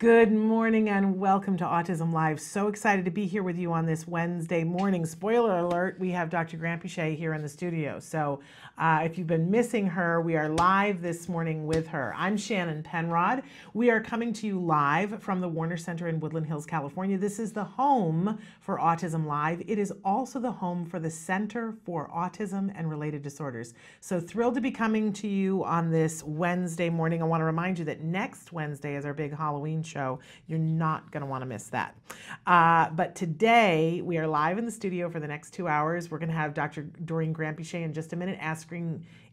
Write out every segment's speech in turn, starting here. Good morning and welcome to Autism Live. So excited to be here with you on this Wednesday morning. Spoiler alert, we have Dr. Grandpuchet here in the studio. So if you've been missing her, we are live this morning with her. I'm Shannon Penrod. We are coming to you live from the Warner Center in Woodland Hills, California. This is the home for Autism Live. It is also the home for the Center for Autism and Related Disorders. So thrilled to be coming to you on this Wednesday morning. I want to remind you that next Wednesday is our big Halloween show. You're not going to want to miss that. But today we are live in the studio for the next 2 hours. We're going to have Dr. Doreen Grandpuchet in just a minute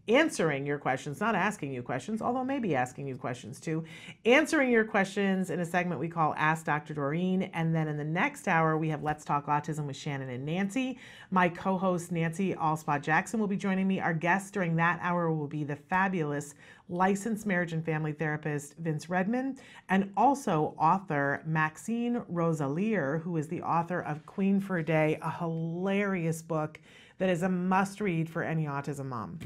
answering your questions, not asking you questions, although maybe asking you questions too, answering your questions in a segment we call Ask Dr. Doreen. And then in the next hour, we have Let's Talk Autism with Shannon and Nancy. My co-host Nancy Allspot Jackson will be joining me. Our guest during that hour will be the fabulous licensed marriage and family therapist Vince Redman, and also author Maxine Rosalier, who is the author of Queen for a Day, a hilarious book that is a must-read for any autism mom,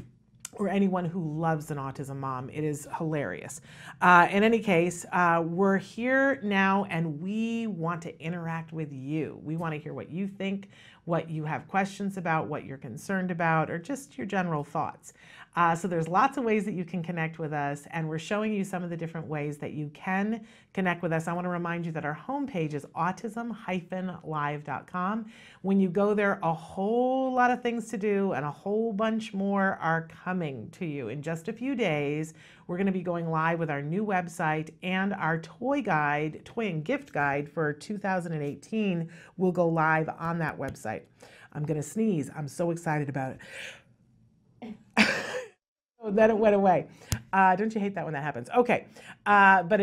or anyone who loves an autism mom. It is hilarious. In any case, we're here now and we want to interact with you. We want to hear what you think, what you have questions about, what you're concerned about, or just your general thoughts. So there's lots of ways that you can connect with us, and we're showing you some of the different ways that you can connect with us. I want to remind you that our homepage is autism-live.com. When you go there, a whole lot of things to do and a whole bunch more are coming to you. In just a few days, we're going to be going live with our new website, and our toy and gift guide for 2018 will go live on that website. I'm going to sneeze. I'm so excited about it. Oh, then it went away. Don't you hate that when that happens? Okay, but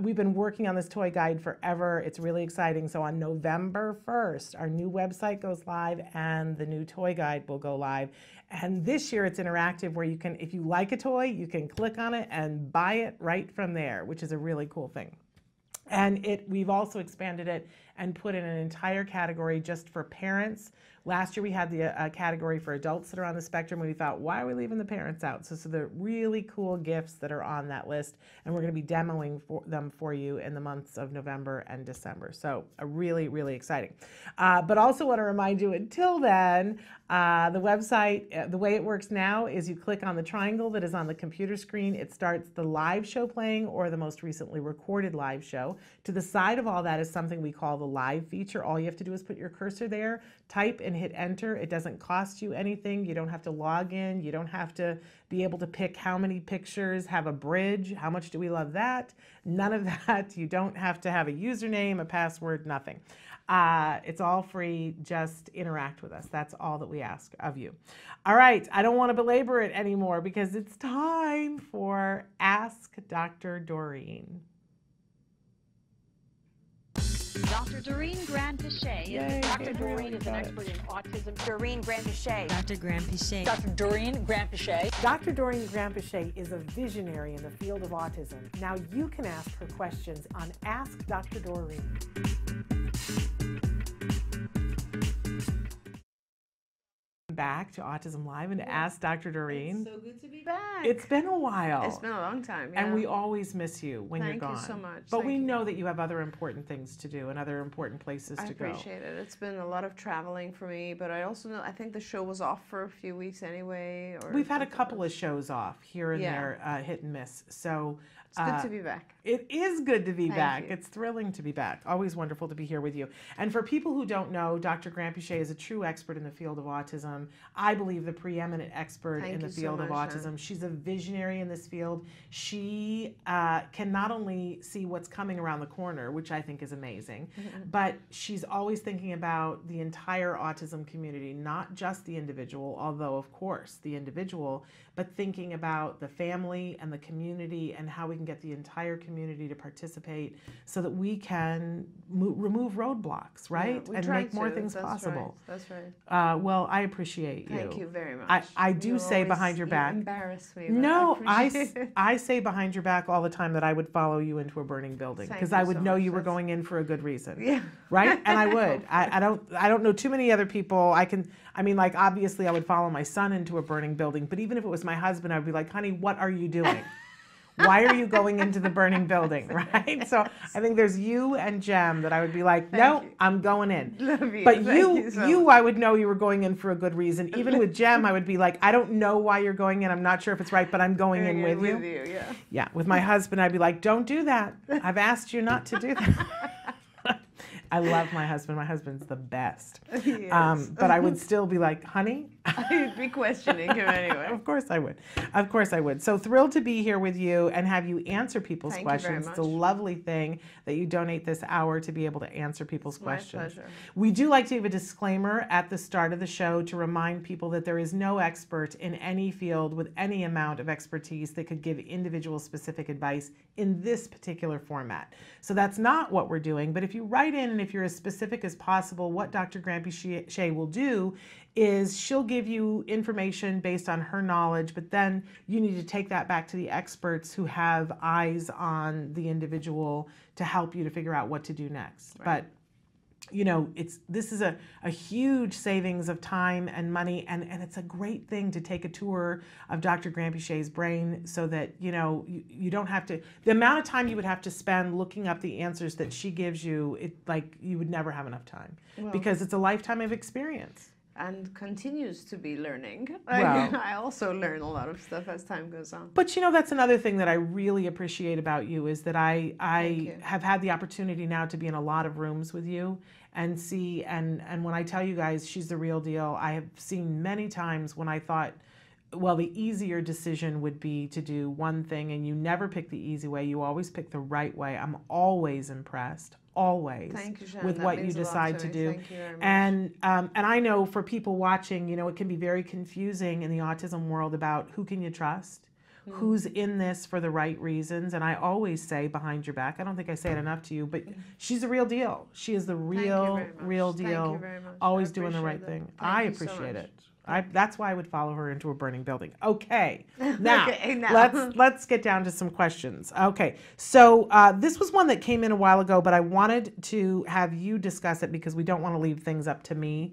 we've been working on this toy guide forever. It's really exciting. So on November 1st, our new website goes live and the new toy guide will go live. And this year it's interactive, where you can, if you like a toy, you can click on it and buy it right from there, which is a really cool thing. And we've also expanded it and put in an entire category just for parents. Last year we had the category for adults that are on the spectrum, and we thought, why are we leaving the parents out? So the really cool gifts that are on that list, and we're going to be demoing them for you in the months of November and December. So really, really exciting. But also want to remind you, until then, the website, the way it works now is you click on the triangle that is on the computer screen. It starts the live show playing, or the most recently recorded live show. To the side of all that is something we call the live feature. All you have to do is put your cursor there, type and hit enter. It doesn't cost you anything. You don't have to log in. You don't have to be able to pick how many pictures, have a bridge, how much do we love that? None of that. You don't have to have a username, a password, nothing. It's all free. Just interact with us. That's all that we ask of you. All right. I don't want to belabor it anymore because it's time for Ask Dr. Doreen. Dr. Doreen Grandpuchet. Yay, Dr. Doreen is an expert in autism. Doreen Grandpuchet. Dr. Grandpuchet. Dr. Doreen Grandpuchet. Dr. Doreen Grandpuchet is a visionary in the field of autism. Now you can ask her questions on Ask Dr. Doreen. Back to Autism Live and to Ask Dr. Doreen. It's so good to be back. It's been a while. It's been a long time. Yeah. And we always miss you when you're gone. Thank you so much. But we know that you have other important things to do and other important places to go. I appreciate it. It's been a lot of traveling for me, but I also know, I think the show was off for a few weeks anyway. Or we've had a couple of shows off here and there, hit and miss. So It's good to be back. It is good to be back. Thank you. It's thrilling to be back. Always wonderful to be here with you. And for people who don't know, Dr. Grant-Puchet is a true expert in the field of autism. I believe the preeminent expert in the field of autism. She's a visionary in this field. She can not only see what's coming around the corner, which I think is amazing, but she's always thinking about the entire autism community, not just the individual, although of course the individual, but thinking about the family and the community and how we can get the entire community to participate so that we can remove roadblocks, right? Yeah, and make more things possible. That's right. Well, I appreciate you. Thank you very much. I do say behind your back. You embarrass me. No, I say behind your back all the time that I would follow you into a burning building because I would know you were going in for a good reason. Yeah. Right? And I would. I don't know too many other people. I mean, like, obviously I would follow my son into a burning building, but even if it was my husband, I'd be like, honey, what are you doing? Why are you going into the burning building, right? So I think there's you and Jem that I would be like, no, I'm going in. Love you. But you, I would know you were going in for a good reason. Even with Jem, I would be like, I don't know why you're going in. I'm not sure if it's right, but I'm going in with you. Yeah, with my husband, I'd be like, don't do that. I've asked you not to do that. I love my husband. My husband's the best. Yes. But I would still be like, honey. I'd be questioning him anyway. Of course I would. Of course I would. So thrilled to be here with you and have you answer people's questions. It's a lovely thing that you donate this hour to be able to answer people's questions. My pleasure. We do like to give a disclaimer at the start of the show to remind people that there is no expert in any field with any amount of expertise that could give individual specific advice in this particular format. So that's not what we're doing. But if you write in and if you're as specific as possible, what Dr. Grant-Puchet will do is she'll give you information based on her knowledge, but then you need to take that back to the experts who have eyes on the individual to help you to figure out what to do next. Right. But, you know, this is a huge savings of time and money, and it's a great thing to take a tour of Dr. Grant-Puchet's brain so that, you know, you don't have to, the amount of time you would have to spend looking up the answers that she gives you, you would never have enough time because it's a lifetime of experience. And continues to be learning. I also learn a lot of stuff as time goes on. But you know, that's another thing that I really appreciate about you is that I have had the opportunity now to be in a lot of rooms with you and see, and when I tell you guys she's the real deal, I have seen many times when I thought, well, the easier decision would be to do one thing, and you never pick the easy way, you always pick the right way. I'm always impressed. Always with what you decide to do. Thank you very much. And I know for people watching, you know, it can be very confusing in the autism world about who can you trust, who's in this for the right reasons. And I always say behind your back, I don't think I say it enough to you, but she's the real deal. She is the real deal. Thank you very much. Always doing the right thing. I appreciate it. That's why I would follow her into a burning building. Okay, now, let's get down to some questions. Okay, so this was one that came in a while ago, but I wanted to have you discuss it because we don't want to leave things up to me.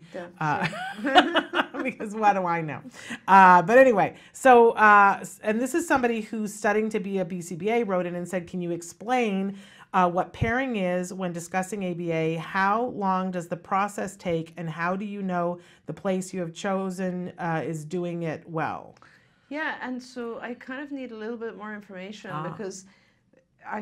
Because what do I know? But anyway, so, and this is somebody who's studying to be a BCBA wrote in and said, can you explain what pairing is when discussing ABA? How long does the process take, and how do you know the place you have chosen is doing it well? Yeah, and so I kind of need a little bit more information because I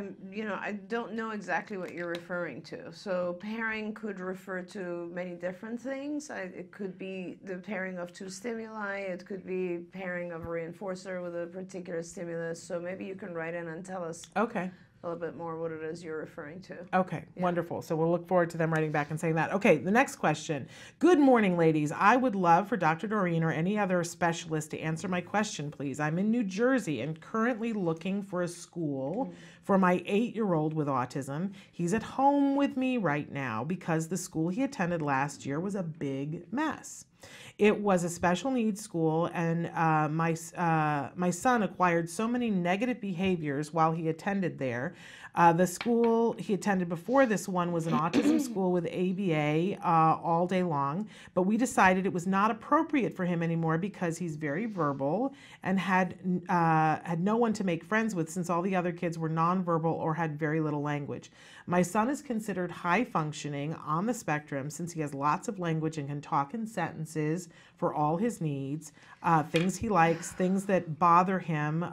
don't know exactly what you're referring to. So pairing could refer to many different things. It could be the pairing of two stimuli. It could be pairing of a reinforcer with a particular stimulus. So maybe you can write in and tell us. Okay. A little bit more what it is you're referring to. Okay, wonderful. So we'll look forward to them writing back and saying that. Okay, the next question. Good morning, ladies. I would love for Dr. Doreen or any other specialist to answer my question, please. I'm in New Jersey and currently looking for a school for my 8-year-old with autism. He's at home with me right now because the school he attended last year was a big mess. It was a special needs school, and my son acquired so many negative behaviors while he attended there. The school he attended before this one was an autism school with ABA all day long, but we decided it was not appropriate for him anymore because he's very verbal and had no one to make friends with since all the other kids were nonverbal or had very little language. My son is considered high functioning on the spectrum since he has lots of language and can talk in sentences for all his needs, things he likes, things that bother him,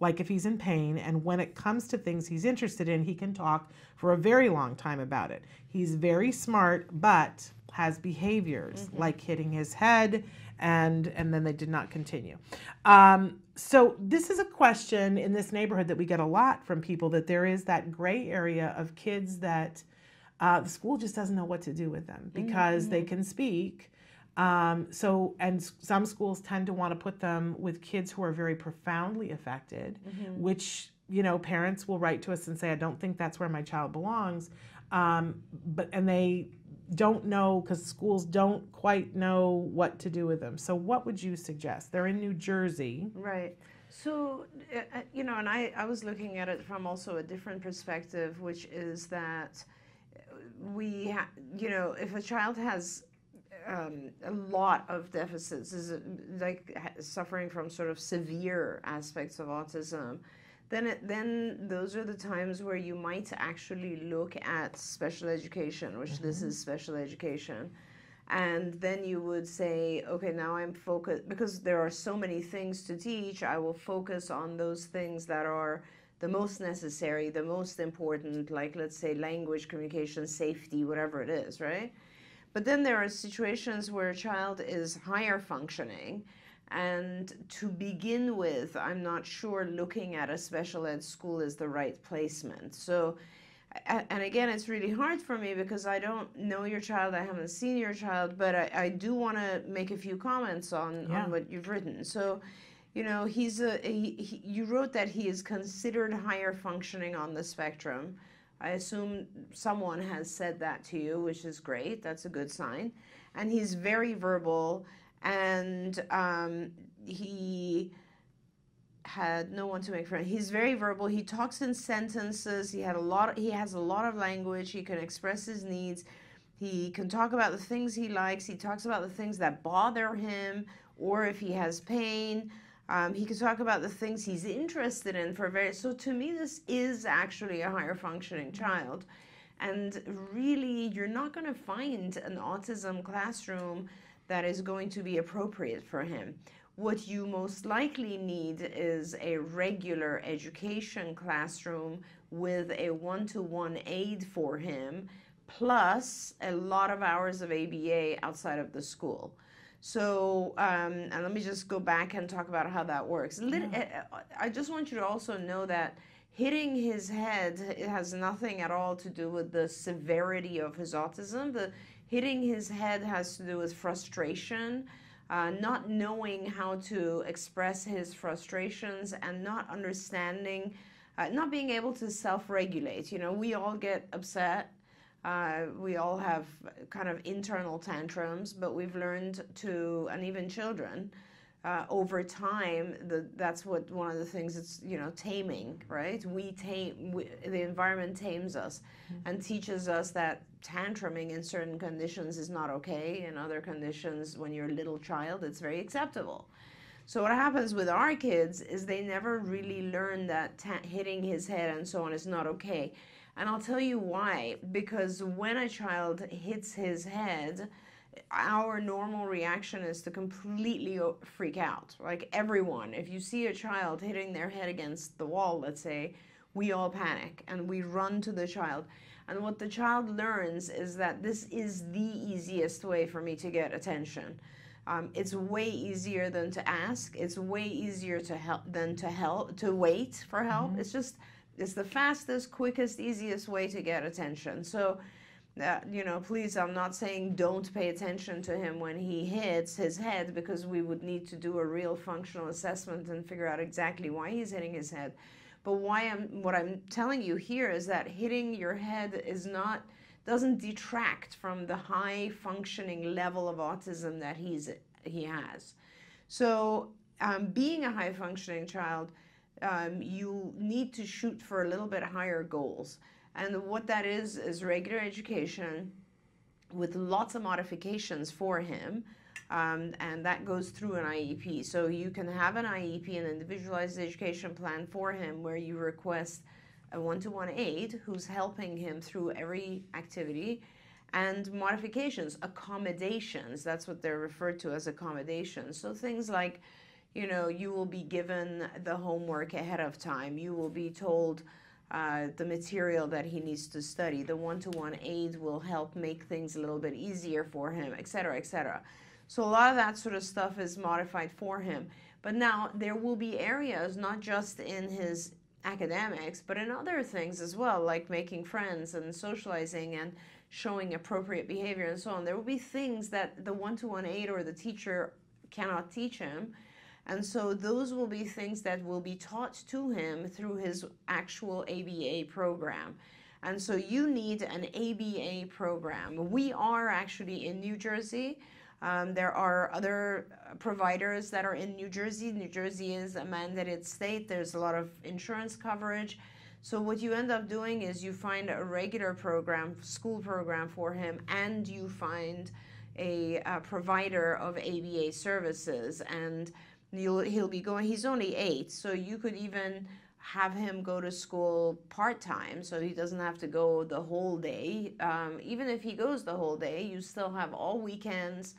like if he's in pain, and when it comes to things he's interested in, he can talk for a very long time about it. He's very smart, but has behaviors like hitting his head, and then they did not continue. So this is a question in this neighborhood that we get a lot from people, that there is that gray area of kids that the school just doesn't know what to do with them because they can speak. And some schools tend to want to put them with kids who are very profoundly affected, which, you know, parents will write to us and say, I don't think that's where my child belongs. And they don't know, because schools don't quite know what to do with them. So what would you suggest? They're in New Jersey. Right. So, you know, and I was looking at it from also a different perspective, which is that we, you know, if a child has a lot of deficits, is like suffering from sort of severe aspects of autism, then those are the times where you might actually look at special education, which this is special education. And then you would say, okay, now I'm focused, because there are so many things to teach, I will focus on those things that are the most necessary, the most important, like let's say language, communication, safety, whatever it is, right? But then there are situations where a child is higher functioning, and to begin with, I'm not sure looking at a special ed school is the right placement. So, and again, it's really hard for me because I don't know your child, I haven't seen your child, but I do want to make a few comments on what you've written. So, you know, you wrote that he is considered higher functioning on the spectrum. I assume someone has said that to you, which is great. That's a good sign. And he's very verbal, and he had no one to make friends. He's very verbal. He talks in sentences. He has a lot of language. He can express his needs. He can talk about the things he likes. He talks about the things that bother him, or if he has pain. He could talk about the things he's interested in so to me, this is actually a higher functioning child. And really, you're not going to find an autism classroom that is going to be appropriate for him. What you most likely need is a regular education classroom with a one-to-one aid for him, plus a lot of hours of ABA outside of the school. So, and let me just go back and talk about how that works. I just want you to also know that hitting his head, it has nothing at all to do with the severity of his autism. Hitting his head has to do with frustration, not knowing how to express his frustrations, and not understanding, not being able to self-regulate. You know, we all get upset. We all have kind of internal tantrums, but we've learned to, and even children, over time, that's what one of the things it's, you know, taming, right? The environment tames us and teaches us that tantruming in certain conditions is not okay. In other conditions, when you're a little child, it's very acceptable. So what happens with our kids is they never really learn that hitting his head and so on is not okay. And I'll tell you why, because when a child hits his head, our normal reaction is to completely freak out. Like everyone, if you see a child hitting their head against the wall, let's say, we all panic and we run to the child. And what the child learns is that this is the easiest way for me to get attention. It's way easier than to ask. It's way easier to help than to wait for help. It's just... it's the fastest, quickest, easiest way to get attention. So, you know, please, I'm not saying don't pay attention to him when he hits his head, because we would need to do a real functional assessment and figure out exactly why he's hitting his head. But what I'm telling you here is that hitting your head doesn't detract from the high functioning level of autism that he has. So, being a high functioning child, you need to shoot for a little bit higher goals. And what that is regular education with lots of modifications for him. And that goes through an IEP. So you can have an IEP, an individualized education plan for him, where you request a one-to-one aide who's helping him through every activity, and modifications, accommodations. That's what they're referred to as accommodations. So things like you know, you will be given the homework ahead of time. You will be told the material that he needs to study. The one-to-one aid will help make things a little bit easier for him, etc., etc. So a lot of that sort of stuff is modified for him. But now there will be areas, not just in his academics, but in other things as well, like making friends and socializing and showing appropriate behavior and so on. There will be things that the one-to-one aid or the teacher cannot teach him. And so those will be things that will be taught to him through his actual ABA program. And so you need an ABA program. We are actually in New Jersey. There are other providers that are in New Jersey. New Jersey is a mandated state. There's a lot of insurance coverage. So what you end up doing is you find a regular program, school program for him, and you find a provider of ABA services. And he'll be going, he's only 8, so you could even have him go to school part-time, so he doesn't have to go the whole day. Even if he goes the whole day, you still have all weekends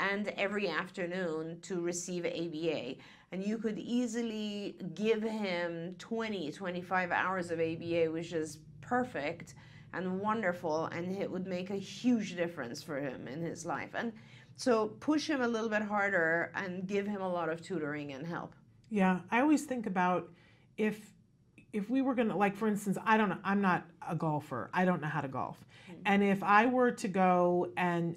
and every afternoon to receive ABA. And you could easily give him 20, 25 hours of ABA, which is perfect and wonderful, and it would make a huge difference for him in his life. And so push him a little bit harder and give him a lot of tutoring and help. Yeah, I always think about if we were going to, like, for instance, I don't know, I'm not a golfer. I don't know how to golf. Mm-hmm. And if I were to go and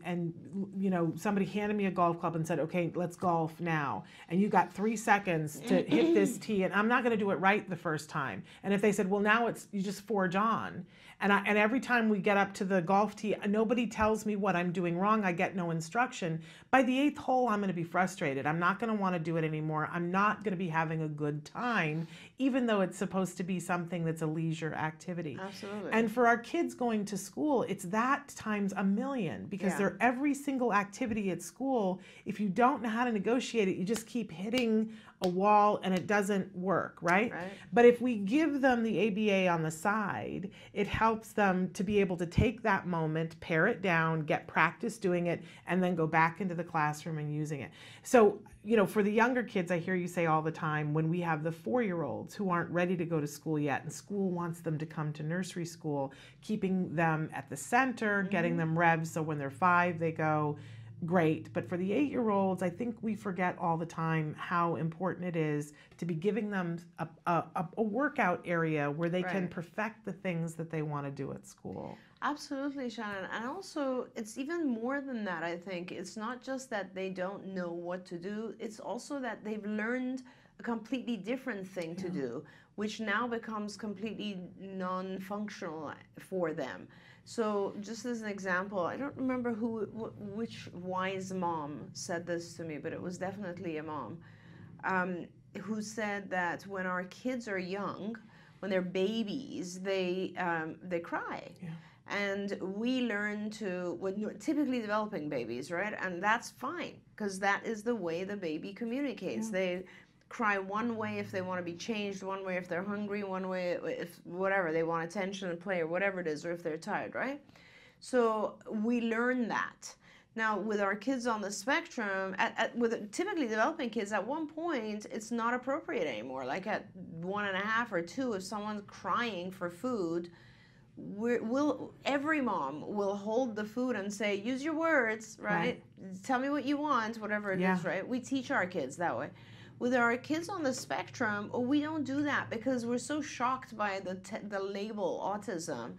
you know, somebody handed me a golf club and said, okay, let's golf now. And you got 3 seconds to hit this tee, and I'm not going to do it right the first time. And if they said, well, now it's, you just forge on. And every time we get up to the golf tee, nobody tells me what I'm doing wrong. I get no instruction. By the 8th hole, I'm going to be frustrated. I'm not going to want to do it anymore. I'm not going to be having a good time, even though it's supposed to be something that's a leisure activity. Absolutely. And for our kids going to school, it's that times a million, because they're every single activity at school. If you don't know how to negotiate it, you just keep hitting a wall and it doesn't work, right? But if we give them the ABA on the side, it helps them to be able to take that moment, pare it down, get practice doing it, and then go back into the classroom and using it. So, you know, for the younger kids, I hear you say all the time, when we have the 4-year-olds who aren't ready to go to school yet, and school wants them to come to nursery school, keeping them at the center, getting them revved so when they're 5, they go, great. But for the 8-year-olds, I think we forget all the time how important it is to be giving them a workout area where they can perfect the things that they want to do at school. Absolutely, Shannon. And also, it's even more than that, I think. It's not just that they don't know what to do. It's also that they've learned a completely different thing to do, which now becomes completely non-functional for them. So just as an example, I don't remember which wise mom said this to me, but it was definitely a mom who said that when our kids are young, when they're babies, they cry. Yeah. And we learn to, when you're typically developing babies, right? And that's fine, because that is the way the baby communicates. Yeah. They cry one way if they want to be changed, one way if they're hungry, one way if whatever, they want attention and play or whatever it is, or if they're tired, right? So we learn that. Now, with our kids on the spectrum, with typically developing kids, at one point, it's not appropriate anymore. Like at 1.5 or 2, if someone's crying for food, every mom will hold the food and say, use your words, right? Tell me what you want, whatever it is, right? We teach our kids that way. With our kids on the spectrum, we don't do that because we're so shocked by the label autism,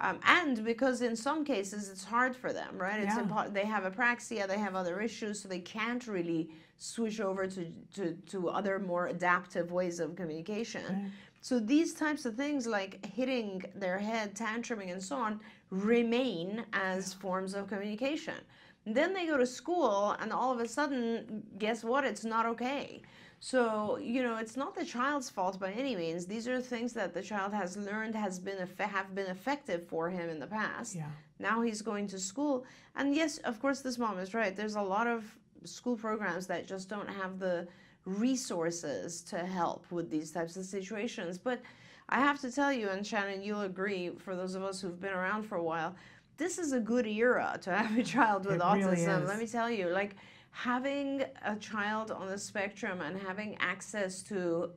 and because in some cases it's hard for them, right? It's they have apraxia, they have other issues, so they can't really switch over to other more adaptive ways of communication. Right. So these types of things, like hitting their head, tantruming, and so on, remain as forms of communication. Then they go to school, and all of a sudden, guess what? It's not okay. So, you know, it's not the child's fault by any means. These are things that the child has learned have been effective for him in the past. Yeah. Now he's going to school. And yes, of course, this mom is right. There's a lot of school programs that just don't have the resources to help with these types of situations. But I have to tell you, and Shannon, you'll agree, for those of us who've been around for a while, this is a good era to have a child with autism. Really, let me tell you, like having a child on the spectrum and having access to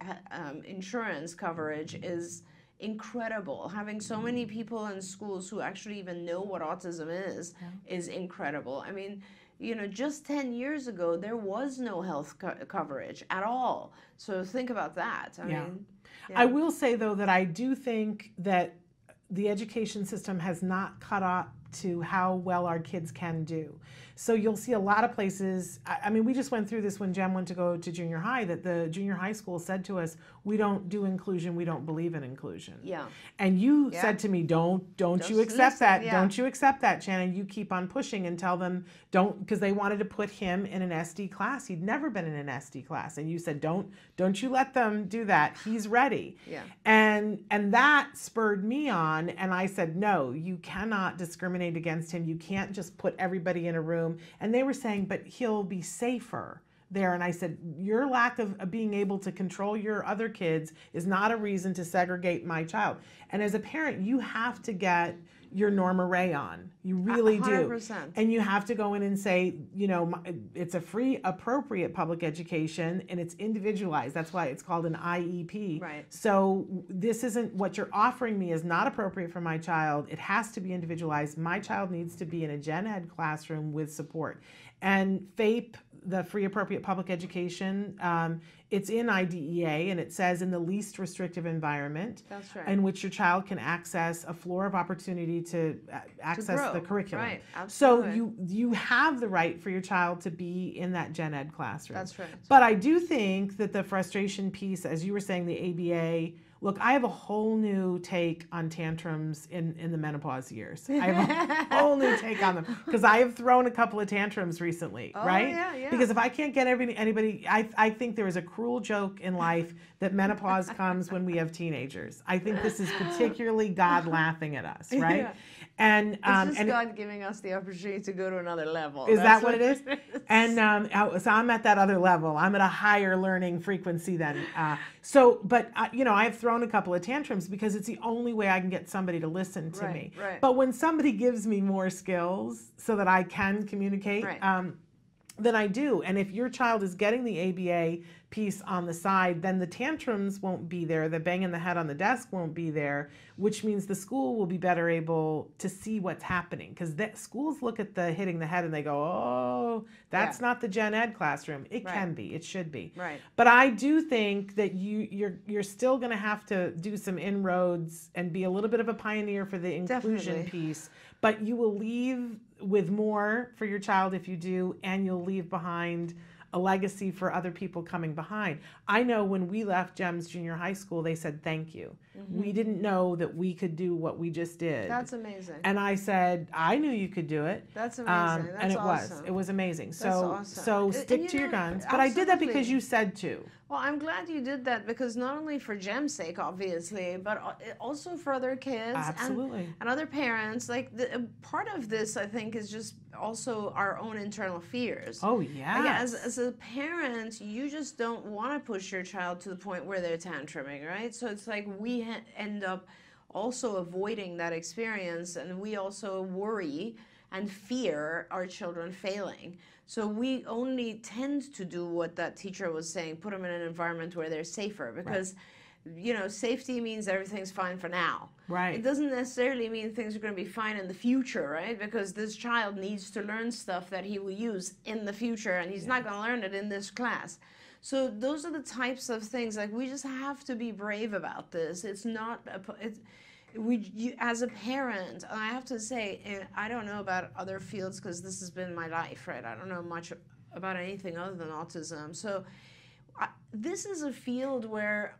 insurance coverage is incredible. Having so many people in schools who actually even know what autism is incredible. I mean, you know, just 10 years ago, there was no health coverage at all. So think about that. I mean, I will say, though, that I do think that the education system has not caught up to how well our kids can do. So you'll see a lot of places, I mean, we just went through this when Jen went to go to junior high, that the junior high school said to us, we don't do inclusion, we don't believe in inclusion. Yeah. And you said to me, don't you accept that, don't you accept that, Shannon, you keep on pushing and tell them don't, because they wanted to put him in an SD class. He'd never been in an SD class. And you said, don't you let them do that, he's ready. Yeah. And that spurred me on, and I said, no, you cannot discriminate against him. You can't just put everybody in a room. And they were saying, but he'll be safer there. And I said, your lack of being able to control your other kids is not a reason to segregate my child. And as a parent, you have to get your Norma Ray on. You really 100%. Do. And you have to go in and say, you know, it's a free, appropriate public education, and it's individualized. That's why it's called an IEP. Right. So this isn't, what you're offering me is not appropriate for my child. It has to be individualized. My child needs to be in a gen ed classroom with support. And FAPE, the free appropriate public education, it's in IDEA, and it says in the least restrictive environment in which your child can access a floor of opportunity to access the curriculum. Right. Absolutely. So you have the right for your child to be in that gen ed classroom. That's right. But I do think that the frustration piece, as you were saying, the ABA, look, I have a whole new take on tantrums in the menopause years. I have a whole new take on them because I have thrown a couple of tantrums recently, right? Yeah, yeah. Because if I can't get anybody, I think there is a cruel joke in life that menopause comes when we have teenagers. I think this is particularly God laughing at us, right? Yeah. And it's just God giving us the opportunity to go to another level. Is that what it is? And so I'm at that other level. I'm at a higher learning frequency then. You know, I've thrown a couple of tantrums because it's the only way I can get somebody to listen to me. Right. But when somebody gives me more skills so that I can communicate, then I do. And if your child is getting the ABA piece on the side, then the tantrums won't be there, the banging the head on the desk won't be there, which means the school will be better able to see what's happening, because schools look at the hitting the head and they go, oh, that's not the gen ed classroom. It can be, it should be. Right. But I do think that you're still going to have to do some inroads and be a little bit of a pioneer for the inclusion piece, but you will leave with more for your child if you do, and you'll leave behind a legacy for other people coming behind. I know when we left GEMS Junior High School, they said, thank you. Mm-hmm. We didn't know that we could do what we just did. That's amazing. And I said, I knew you could do it. That's amazing. That's and it awesome. Was. It was amazing. That's awesome. So stick to your guns. But I did that because you said to. Well, I'm glad you did that, because not only for GEM's sake, obviously, but also for other kids and other parents. Like, part of this, I think, is just also our own internal fears. Oh, yeah. Like, as a parent, you just don't want to push your child to the point where they're tantruming, right? So it's like we end up also avoiding that experience, and we also worry and fear our children failing. So we only tend to do what that teacher was saying, put them in an environment where they're safer, because you know, safety means everything's fine for now. Right. It doesn't necessarily mean things are going to be fine in the future, right? Because this child needs to learn stuff that he will use in the future, and he's not going to learn it in this class. So those are the types of things, like, we just have to be brave about this. It's not you, as a parent, and I have to say, and I don't know about other fields because this has been my life, right? I don't know much about anything other than autism. So this is a field where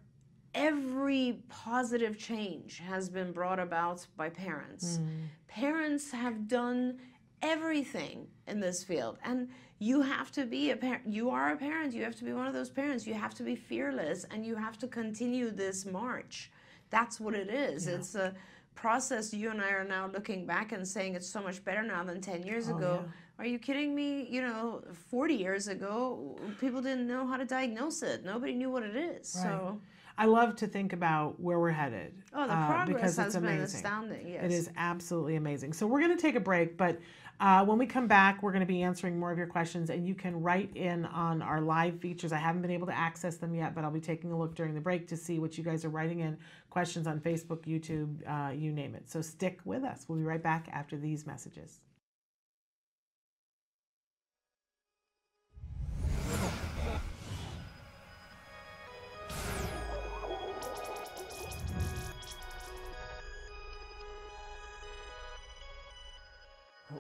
every positive change has been brought about by parents. Mm. Parents have done everything in this field, and you have to be a parent. You are a parent. You have to be one of those parents. You have to be fearless, and you have to continue this march. That's what it is. Yeah. It's a process. You and I are now looking back and saying it's so much better now than 10 years ago. Yeah. Are you kidding me? You know, 40 years ago, people didn't know how to diagnose it. Nobody knew what it is. Right. So I love to think about where we're headed. Oh, the progress has been astounding. Yes. It is absolutely amazing. So we're going to take a break, but when we come back, we're going to be answering more of your questions, and you can write in on our live features. I haven't been able to access them yet, but I'll be taking a look during the break to see what you guys are writing in, questions on Facebook, YouTube, you name it. So stick with us. We'll be right back after these messages.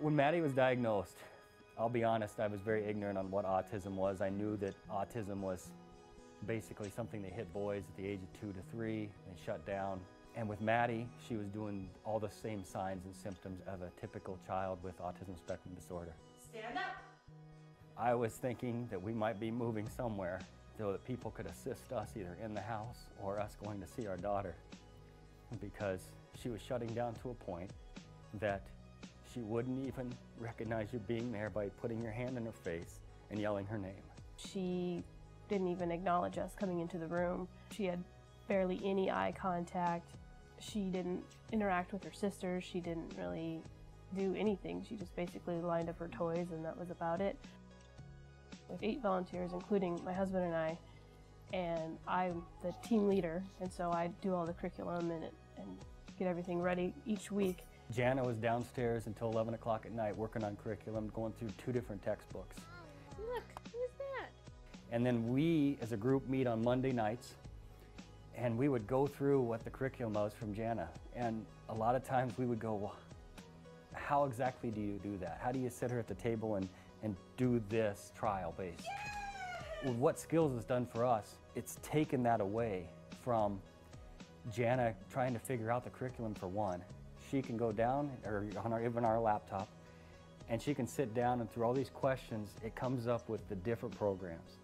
When Maddie was diagnosed, I'll be honest, I was very ignorant on what autism was. I knew that autism was basically something that hit boys at the age of 2 to 3 and shut down. And with Maddie, she was doing all the same signs and symptoms of a typical child with autism spectrum disorder. Stand up! I was thinking that we might be moving somewhere so that people could assist us either in the house or us going to see our daughter, because she was shutting down to a point that she wouldn't even recognize you being there by putting your hand in her face and yelling her name. She didn't even acknowledge us coming into the room. She had barely any eye contact. She didn't interact with her sisters. She didn't really do anything. She just basically lined up her toys, and that was about it. With 8 volunteers, including my husband and I'm the team leader, and so I do all the curriculum and get everything ready each week. Jana was downstairs until 11 o'clock at night working on curriculum, going through 2 different textbooks. Look, who's that? And then we, as a group, meet on Monday nights, and we would go through what the curriculum was from Jana. And a lot of times we would go, well, how exactly do you do that? How do you sit her at the table and do this trial based? Yeah! What Skills has done for us, it's taken that away from Jana trying to figure out the curriculum for one. She can go down, or on our, even our laptop, and she can sit down and through all these questions, it comes up with the different programs.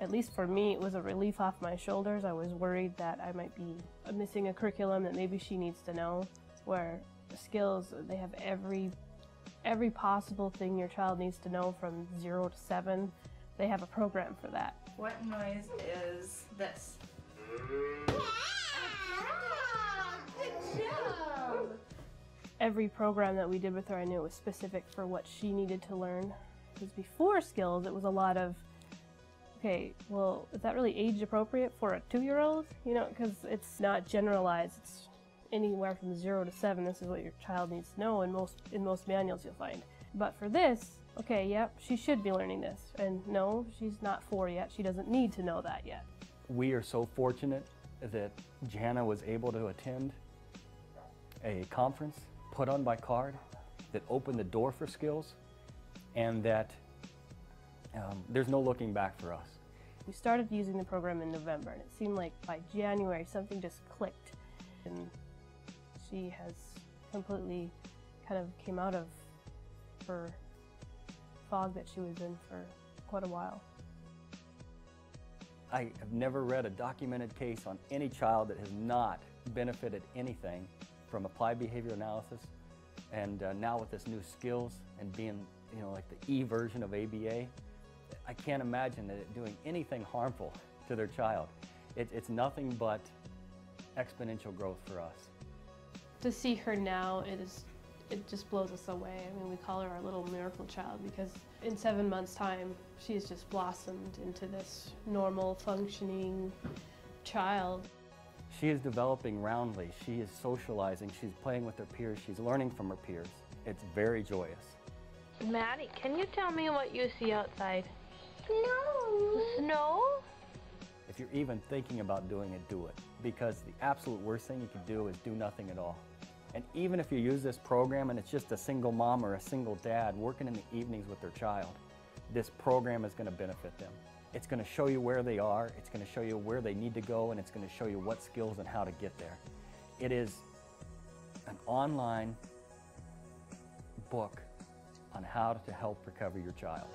At least for me, it was a relief off my shoulders. I was worried that I might be missing a curriculum that maybe she needs to know, where Skills, they have every possible thing your child needs to know from 0 to 7. They have a program for that. What noise is this? Every program that we did with her, I knew was specific for what she needed to learn. Because before Skills, it was a lot of, okay, well, is that really age appropriate for a 2-year-old? You know, because it's not generalized. It's anywhere from 0 to 7. This is what your child needs to know in most manuals you'll find. But for this, okay, yep, she should be learning this. And no, she's not 4 yet. She doesn't need to know that yet. We are so fortunate that Jana was able to attend a conference put on by CARD that opened the door for Skills, and that there's no looking back for us. We started using the program in November, and it seemed like by January something just clicked, and she has completely kind of came out of her fog that she was in for quite a while. I have never read a documented case on any child that has not benefited anything from applied behavior analysis, and now with this new Skills and being, you know, like the E version of ABA, I can't imagine that it doing anything harmful to their child. It's nothing but exponential growth for us. To see her now, it just blows us away. I mean, we call her our little miracle child, because in 7 months' time, she's just blossomed into this normal, functioning child. She is developing roundly, she is socializing, she's playing with her peers, she's learning from her peers. It's very joyous. Maddie, can you tell me what you see outside? Snow. Snow? If you're even thinking about doing it, do it. Because the absolute worst thing you can do is do nothing at all. And even if you use this program and it's just a single mom or a single dad working in the evenings with their child, this program is going to benefit them. It's going to show you where they are, it's going to show you where they need to go, and it's going to show you what skills and how to get there. It is an online book on how to help recover your child.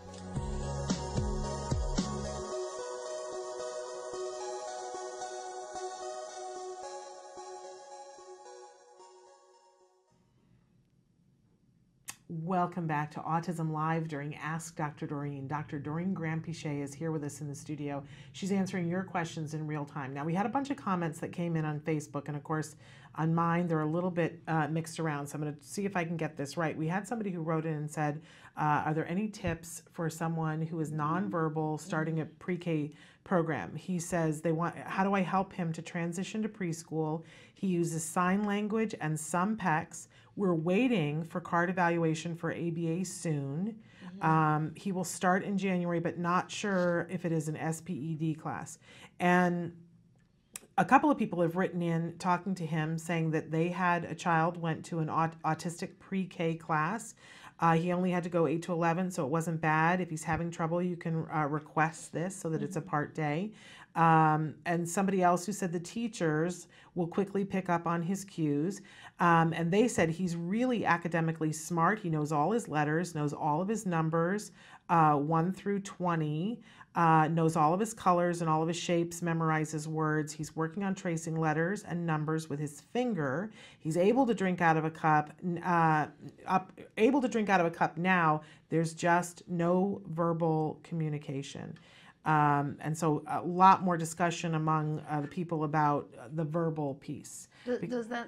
Welcome back to Autism Live during Ask Dr. Doreen. Dr. Doreen Grandpichet is here with us in the studio. She's answering your questions in real time. Now, we had a bunch of comments that came in on Facebook, and of course, on mine, they're a little bit mixed around, so I'm going to see if I can get this right. We had somebody who wrote in and said, are there any tips for someone who is nonverbal starting a pre-K program? He says they want, how do I help him to transition to preschool? He uses sign language and some PECs. We're waiting for card evaluation for ABA soon. He will start in January, but not sure if it is an SPED class. And a couple of people have written in talking to him saying that they had a child went to an autistic pre-K class. He only had to go 8 to 11, so it wasn't bad. If he's having trouble, you can request this so that it's a part day. And somebody else who said the teachers will quickly pick up on his cues. And they said he's really academically smart. He knows all his letters, knows all of his numbers, 1 through 20, knows all of his colors and all of his shapes, memorizes words. He's working on tracing letters and numbers with his finger. He's able to drink out of a cup, now. There's just no verbal communication. And so a lot more discussion among the people about the verbal piece. Does that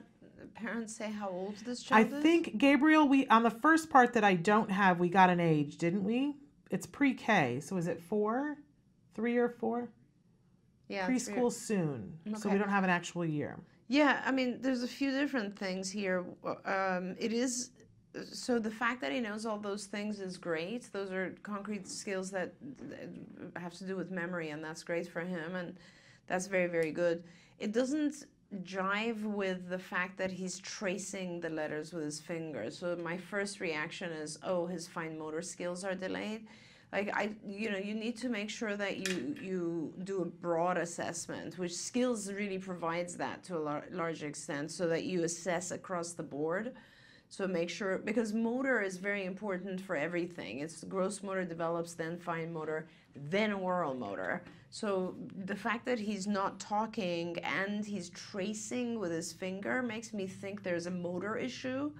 parents say how old this child is? I think, Gabriel, we on the first part that I don't have, we got an age, didn't we? It's pre-K. So is it 3 or 4? Yeah. Preschool soon. Okay. So we don't have an actual year. Yeah. I mean, there's a few different things here. So the fact that he knows all those things is great. Those are concrete skills that have to do with memory, and that's great for him, and that's very, very good. It doesn't jive with the fact that he's tracing the letters with his finger. So my first reaction is, oh, his fine motor skills are delayed. Like, you need to make sure that you do a broad assessment, which skills really provides that to a large extent, so that you assess across the board. So make sure, because motor is very important for everything. It's gross motor develops, then fine motor, then oral motor. So the fact that he's not talking and he's tracing with his finger makes me think there's a motor issue,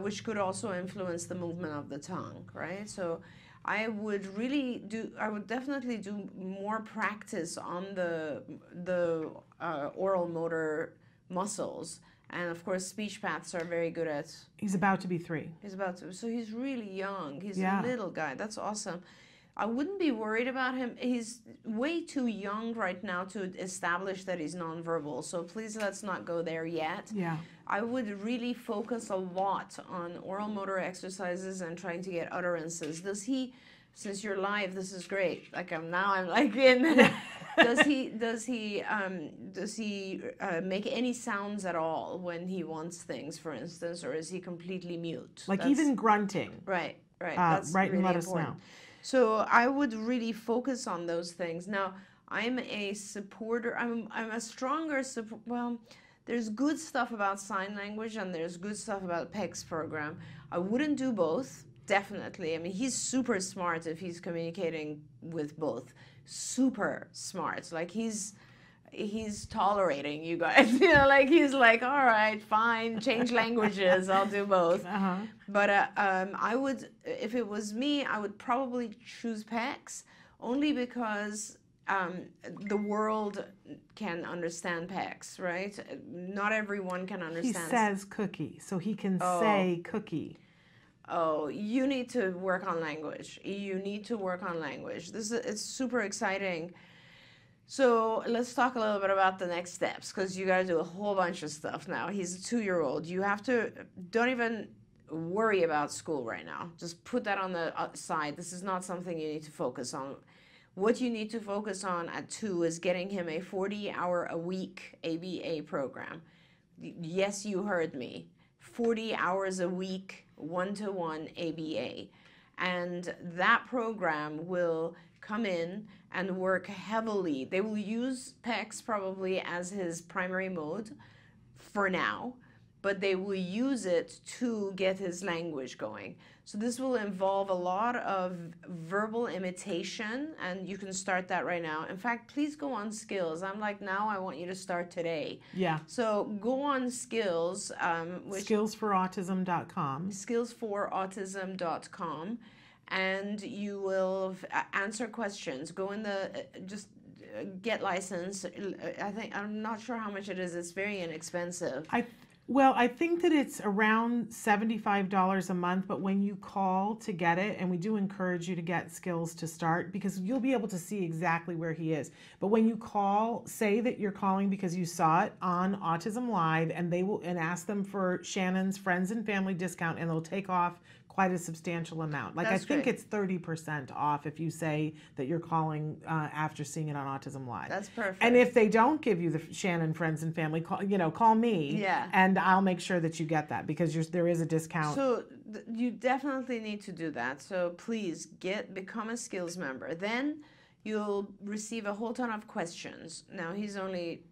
which could also influence the movement of the tongue, right? So I would definitely do more practice on the oral motor muscles. And of course, speech paths are very good at. He's about to be 3. He's about to, so he's really young. He's a little guy. That's awesome. I wouldn't be worried about him. He's way too young right now to establish that he's nonverbal. So please, let's not go there yet. Yeah. I would really focus a lot on oral motor exercises and trying to get utterances. Does he? Since you're live, this is great. Like I'm like in. Does he make any sounds at all when he wants things, for instance, or is he completely mute? Like even grunting. Right. That's really important. And let us know. So I would really focus on those things. Now, I'm a supporter. I'm a stronger support. Well, there's good stuff about sign language and there's good stuff about PECs program. I wouldn't do both. Definitely. I mean, he's super smart if he's communicating with both. Super smart. Like he's tolerating you guys. You know, like he's like, all right, fine, change languages. I'll do both. But I would, if it was me, I would probably choose PECs only because the world can understand PECs, right? Not everyone can understand. He says cookie, so he can say cookie. Oh, you need to work on language. It's super exciting. So let's talk a little bit about the next steps, because you got to do a whole bunch of stuff now. He's a 2-year-old. You have to, don't even worry about school right now. Just put that on the side. This is not something you need to focus on. What you need to focus on at 2 is getting him a 40-hour-a-week ABA program. Yes, you heard me. 40 hours a week, one-to-one ABA. And that program will come in and work heavily. They will use PECs probably as his primary mode for now, but they will use it to get his language going. So this will involve a lot of verbal imitation, and you can start that right now. In fact, please go on skills. I'm like, now I want you to start today. Yeah. So go on skills. Skillsforautism.com. Skillsforautism.com. And you will answer questions. Go in the, just get licensed. I think, I'm not sure how much it is. It's very inexpensive. Well, I think that it's around $75 a month, but when you call to get it, and we do encourage you to get skills to start, because you'll be able to see exactly where he is. But when you call, say that you're calling because you saw it on Autism Live, and they will, and ask them for Shannon's friends and family discount, and they'll take off quite a substantial amount. Like, that's, I think, great. It's 30% off if you say that you're calling after seeing it on Autism Live. That's perfect. And if they don't give you the Shannon friends and family, call, you know, call me. Yeah. And I'll make sure that you get that, because you're, there is a discount. So you definitely need to do that. So please become a skills member. Then you'll receive a whole ton of questions. Now, he's only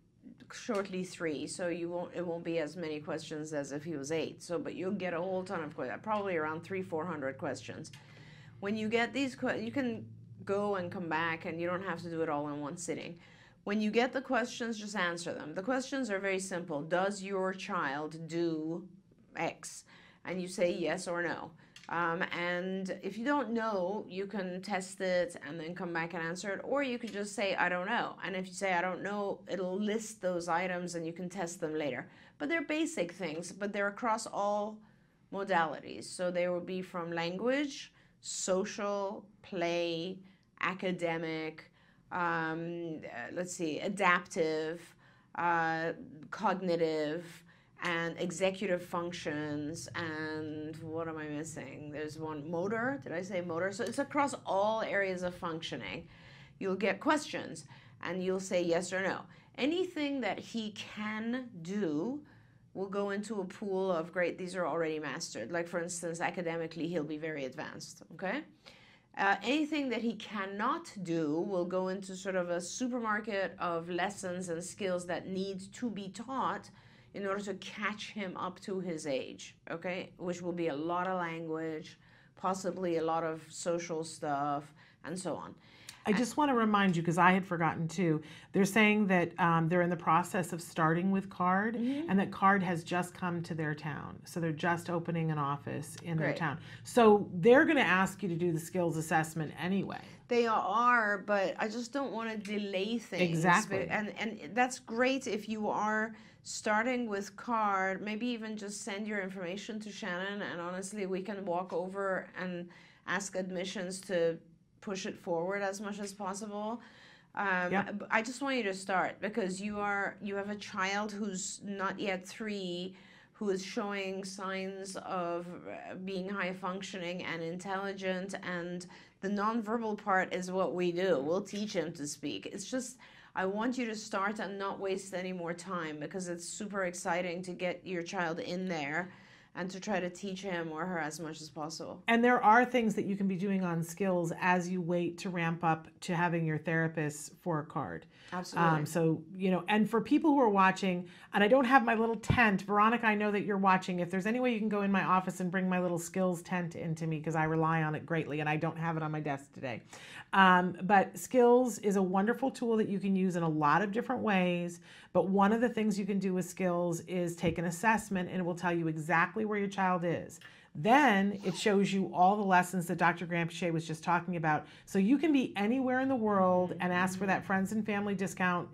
shortly 3, so you won't, it won't be as many questions as if he was 8. So, but you'll get a whole ton of questions, probably around 300-400 questions. When you get these questions, you can go and come back, and you don't have to do it all in one sitting. When you get the questions, just answer them. The questions are very simple. Does your child do X? And you say yes or no. And if you don't know, you can test it and then come back and answer it, or you could just say, I don't know. And if you say, I don't know, it'll list those items and you can test them later. But they're basic things, but they're across all modalities. So they will be from language, social, play, academic, let's see, adaptive, cognitive, and executive functions, and what am I missing? There's one, motor, did I say motor? So it's across all areas of functioning. You'll get questions, and you'll say yes or no. Anything that he can do will go into a pool of, great, these are already mastered. Like, for instance, academically, he'll be very advanced, okay? Anything that he cannot do will go into sort of a supermarket of lessons and skills that need to be taught in order to catch him up to his age, okay? Which will be a lot of language, possibly a lot of social stuff, and so on. I just want to remind you, because I had forgotten too, they're saying that they're in the process of starting with CARD, and that CARD has just come to their town. So they're just opening an office in their town. So they're going to ask you to do the skills assessment anyway. They are, but I just don't want to delay things. Exactly. But, and that's great if you are starting with CARD. Maybe even just send your information to Shannon, and honestly, we can walk over and ask admissions to push it forward as much as possible. I just want you to start, because you have a child who's not yet 3, who is showing signs of being high functioning and intelligent, and the nonverbal part is what we do. We'll teach him to speak. It's just, I want you to start and not waste any more time, because it's super exciting to get your child in there and to try to teach him or her as much as possible. And there are things that you can be doing on skills as you wait to ramp up to having your therapist for a CARD. Absolutely. So, you know, and for people who are watching, and I don't have my little tent, Veronica, I know that you're watching. If there's any way you can go in my office and bring my little skills tent into me, because I rely on it greatly and I don't have it on my desk today. But skills is a wonderful tool that you can use in a lot of different ways. But one of the things you can do with skills is take an assessment, and it will tell you exactly where your child is. Then it shows you all the lessons that Dr. Grant-Pache was just talking about. So you can be anywhere in the world and ask for that friends and family discount.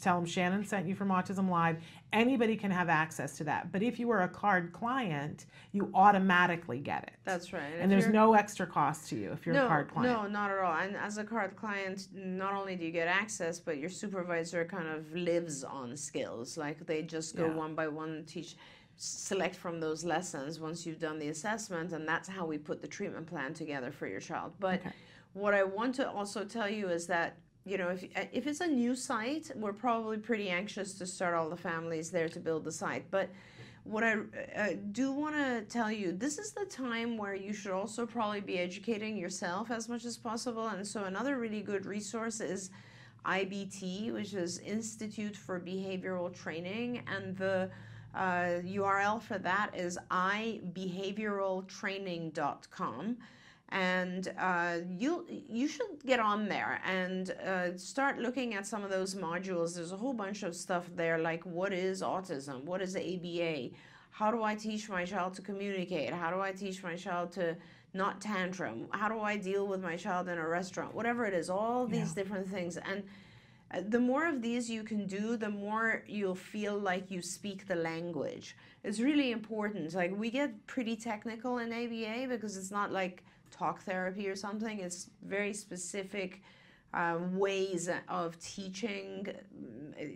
Tell them Shannon sent you from Autism Live. Anybody can have access to that. But if you are a CARD client, you automatically get it. That's right. And there's no extra cost to you if you're a CARD client. No, not at all. And as a CARD client, not only do you get access, but your supervisor kind of lives on skills. Like, they just go one by one and teach. Select from those lessons once you've done the assessment, and that's how we put the treatment plan together for your child. But what I want to also tell you is that, you know, if it's a new site, we're probably pretty anxious to start all the families there to build the site. But what I do want to tell you, this is the time where you should also probably be educating yourself as much as possible. And so another really good resource is IBT, which is Institute for Behavioral Training, and the URL for that is ibehavioraltraining.com, and you should get on there and start looking at some of those modules. There's a whole bunch of stuff there, like what is autism, what is ABA, how do I teach my child to communicate, how do I teach my child to not tantrum, how do I deal with my child in a restaurant, whatever it is, all these different things. And the more of these you can do, the more you'll feel like you speak the language. It's really important. Like, we get pretty technical in ABA because it's not like talk therapy or something. It's very specific ways of teaching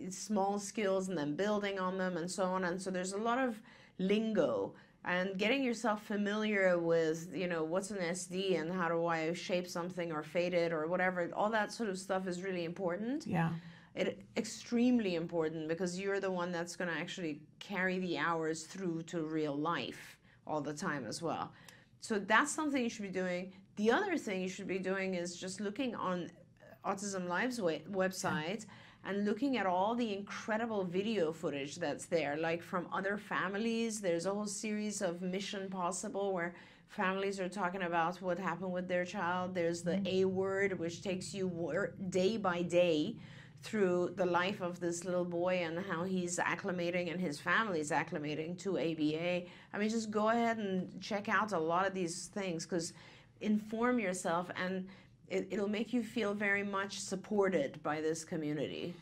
small skills and then building on them and so on. And so there's a lot of lingo, and getting yourself familiar with, you know, what's an SD and how do I shape something or fade it or whatever, all that sort of stuff is really important. Yeah. It's extremely important because you're the one that's going to actually carry the hours through to real life all the time as well. So that's something you should be doing. The other thing you should be doing is just looking on Autism Live's website and looking at all the incredible video footage that's there, like from other families. There's a whole series of Mission Possible where families are talking about what happened with their child. There's the A Word, which takes you day by day through the life of this little boy and how he's acclimating and his family's acclimating to ABA. I mean, just go ahead and check out a lot of these things, because inform yourself, and it'll make you feel very much supported by this community.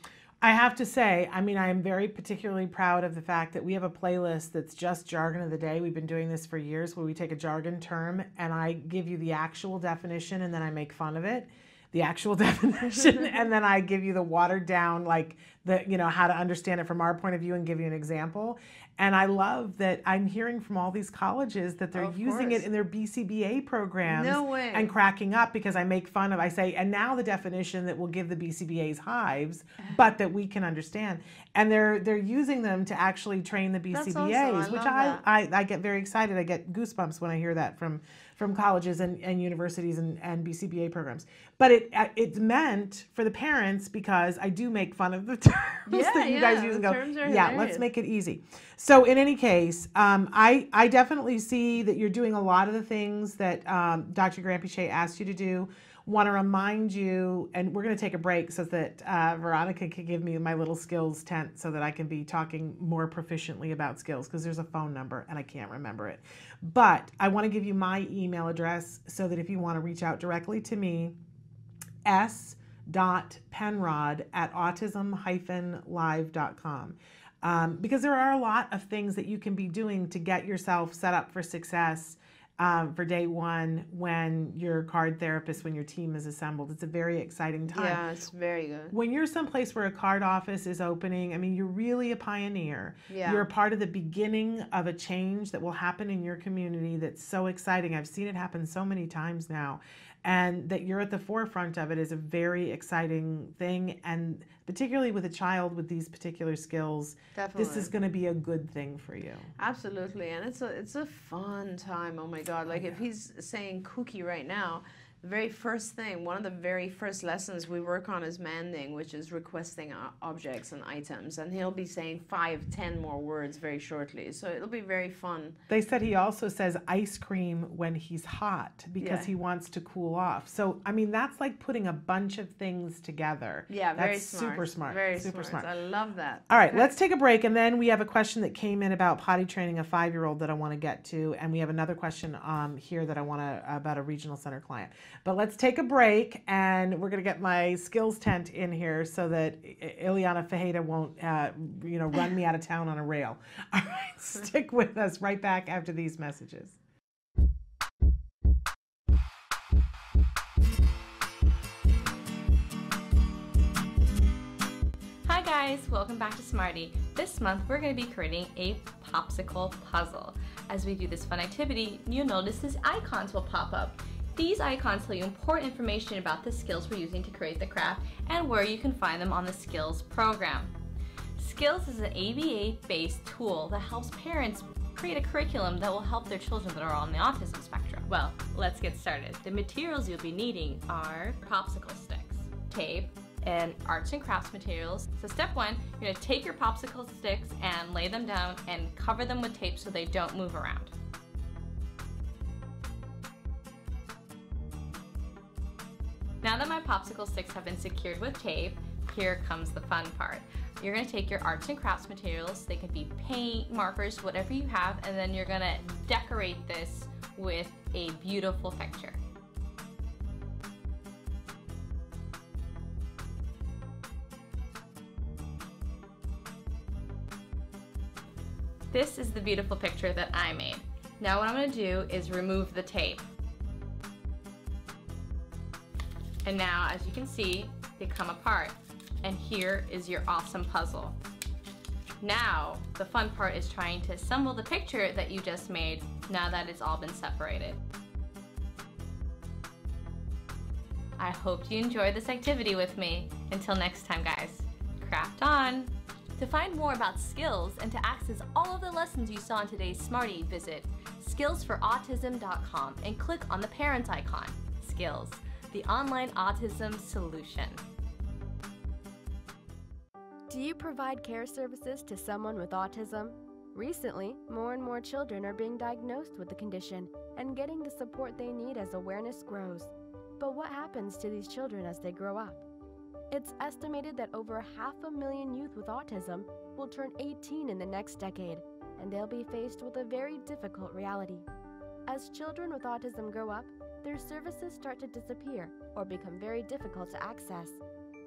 I have to say, I mean, I am very particularly proud of the fact that we have a playlist that's just jargon of the day. We've been doing this for years, where we take a jargon term and I give you the actual definition, and then I make fun of it, the actual definition, and then I give you the watered down, like, the, you know, how to understand it from our point of view and give you an example. And I love that I'm hearing from all these colleges that they're using it in their BCBA programs and cracking up, because I make fun of, I say, and now the definition that will give the BCBA's hives, but that we can understand. And they're using them to actually train the BCBAs, which I get very excited. I get goosebumps when I hear that from colleges and universities and BCBA programs. But it's meant for the parents, because I do make fun of the terms that you guys use and go, yeah, let's make it easy. So in any case, I definitely see that you're doing a lot of the things that Dr. Grandpuchet asked you to do. Want to remind you, and we're going to take a break so that Veronica can give me my little skills tent so that I can be talking more proficiently about skills, because there's a phone number and I can't remember it. But I want to give you my email address so that if you want to reach out directly to me, s.penrod@autism-live.com. Because there are a lot of things that you can be doing to get yourself set up for success for day one when you're card therapist, when your team is assembled. It's a very exciting time. Yeah, it's very good. When you're someplace where a card office is opening, I mean, you're really a pioneer. Yeah. You're a part of the beginning of a change that will happen in your community that's so exciting. I've seen it happen so many times now. And that you're at the forefront of it is a very exciting thing. And particularly with a child with these particular skills, this is going to be a good thing for you. Absolutely. And it's a fun time. Oh my God. Like, if he's saying cookie right now, the very first thing, one of the very first lessons we work on is manding, which is requesting objects and items. And he'll be saying 5-10 more words very shortly. So it'll be very fun. They said he also says ice cream when he's hot, because he wants to cool off. So, I mean, that's like putting a bunch of things together. Yeah, that's very smart. Super smart. Very super smart. I love that. All right, let's take a break. And then we have a question that came in about potty training a 5-year-old that I want to get to. And we have another question here that I want to, about a regional center client. But let's take a break, and we're going to get my skills tent in here so that Ileana Fajeda won't, you know, run me out of town on a rail. All right, stick with us. Right back after these messages. Hi guys, welcome back to Smarty. This month we're going to be creating a popsicle puzzle. As we do this fun activity, you'll notice these icons will pop up. These icons tell you important information about the skills we're using to create the craft and where you can find them on the Skills program. Skills is an ABA-based tool that helps parents create a curriculum that will help their children that are on the autism spectrum. Well, let's get started. The materials you'll be needing are popsicle sticks, tape, and arts and crafts materials. So step one, you're going to take your popsicle sticks and lay them down and cover them with tape so they don't move around. Now that my popsicle sticks have been secured with tape, here comes the fun part. You're going to take your arts and crafts materials, they can be paint, markers, whatever you have, and then you're going to decorate this with a beautiful picture. This is the beautiful picture that I made. Now what I'm going to do is remove the tape. And now, as you can see, they come apart. And here is your awesome puzzle. Now, the fun part is trying to assemble the picture that you just made now that it's all been separated. I hope you enjoyed this activity with me. Until next time, guys, craft on! To find more about Skills and to access all of the lessons you saw in today's Smarty, visit skillsforautism.com and click on the parents icon, Skills, the online autism solution. Do you provide care services to someone with autism? Recently, more and more children are being diagnosed with the condition and getting the support they need as awareness grows. But what happens to these children as they grow up? It's estimated that over 500,000 youth with autism will turn 18 in the next decade, and they'll be faced with a very difficult reality. As children with autism grow up, their services start to disappear or become very difficult to access.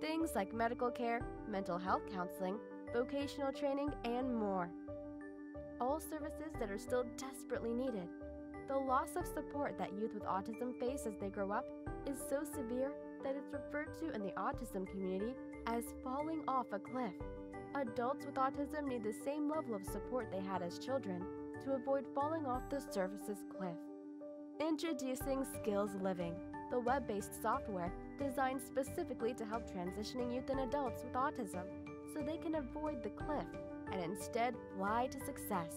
Things like medical care, mental health counseling, vocational training, and more. All services that are still desperately needed. The loss of support that youth with autism face as they grow up is so severe that it's referred to in the autism community as falling off a cliff. Adults with autism need the same level of support they had as children to avoid falling off the services cliff. Introducing Skills Living, the web-based software designed specifically to help transitioning youth and adults with autism so they can avoid the cliff and instead fly to success.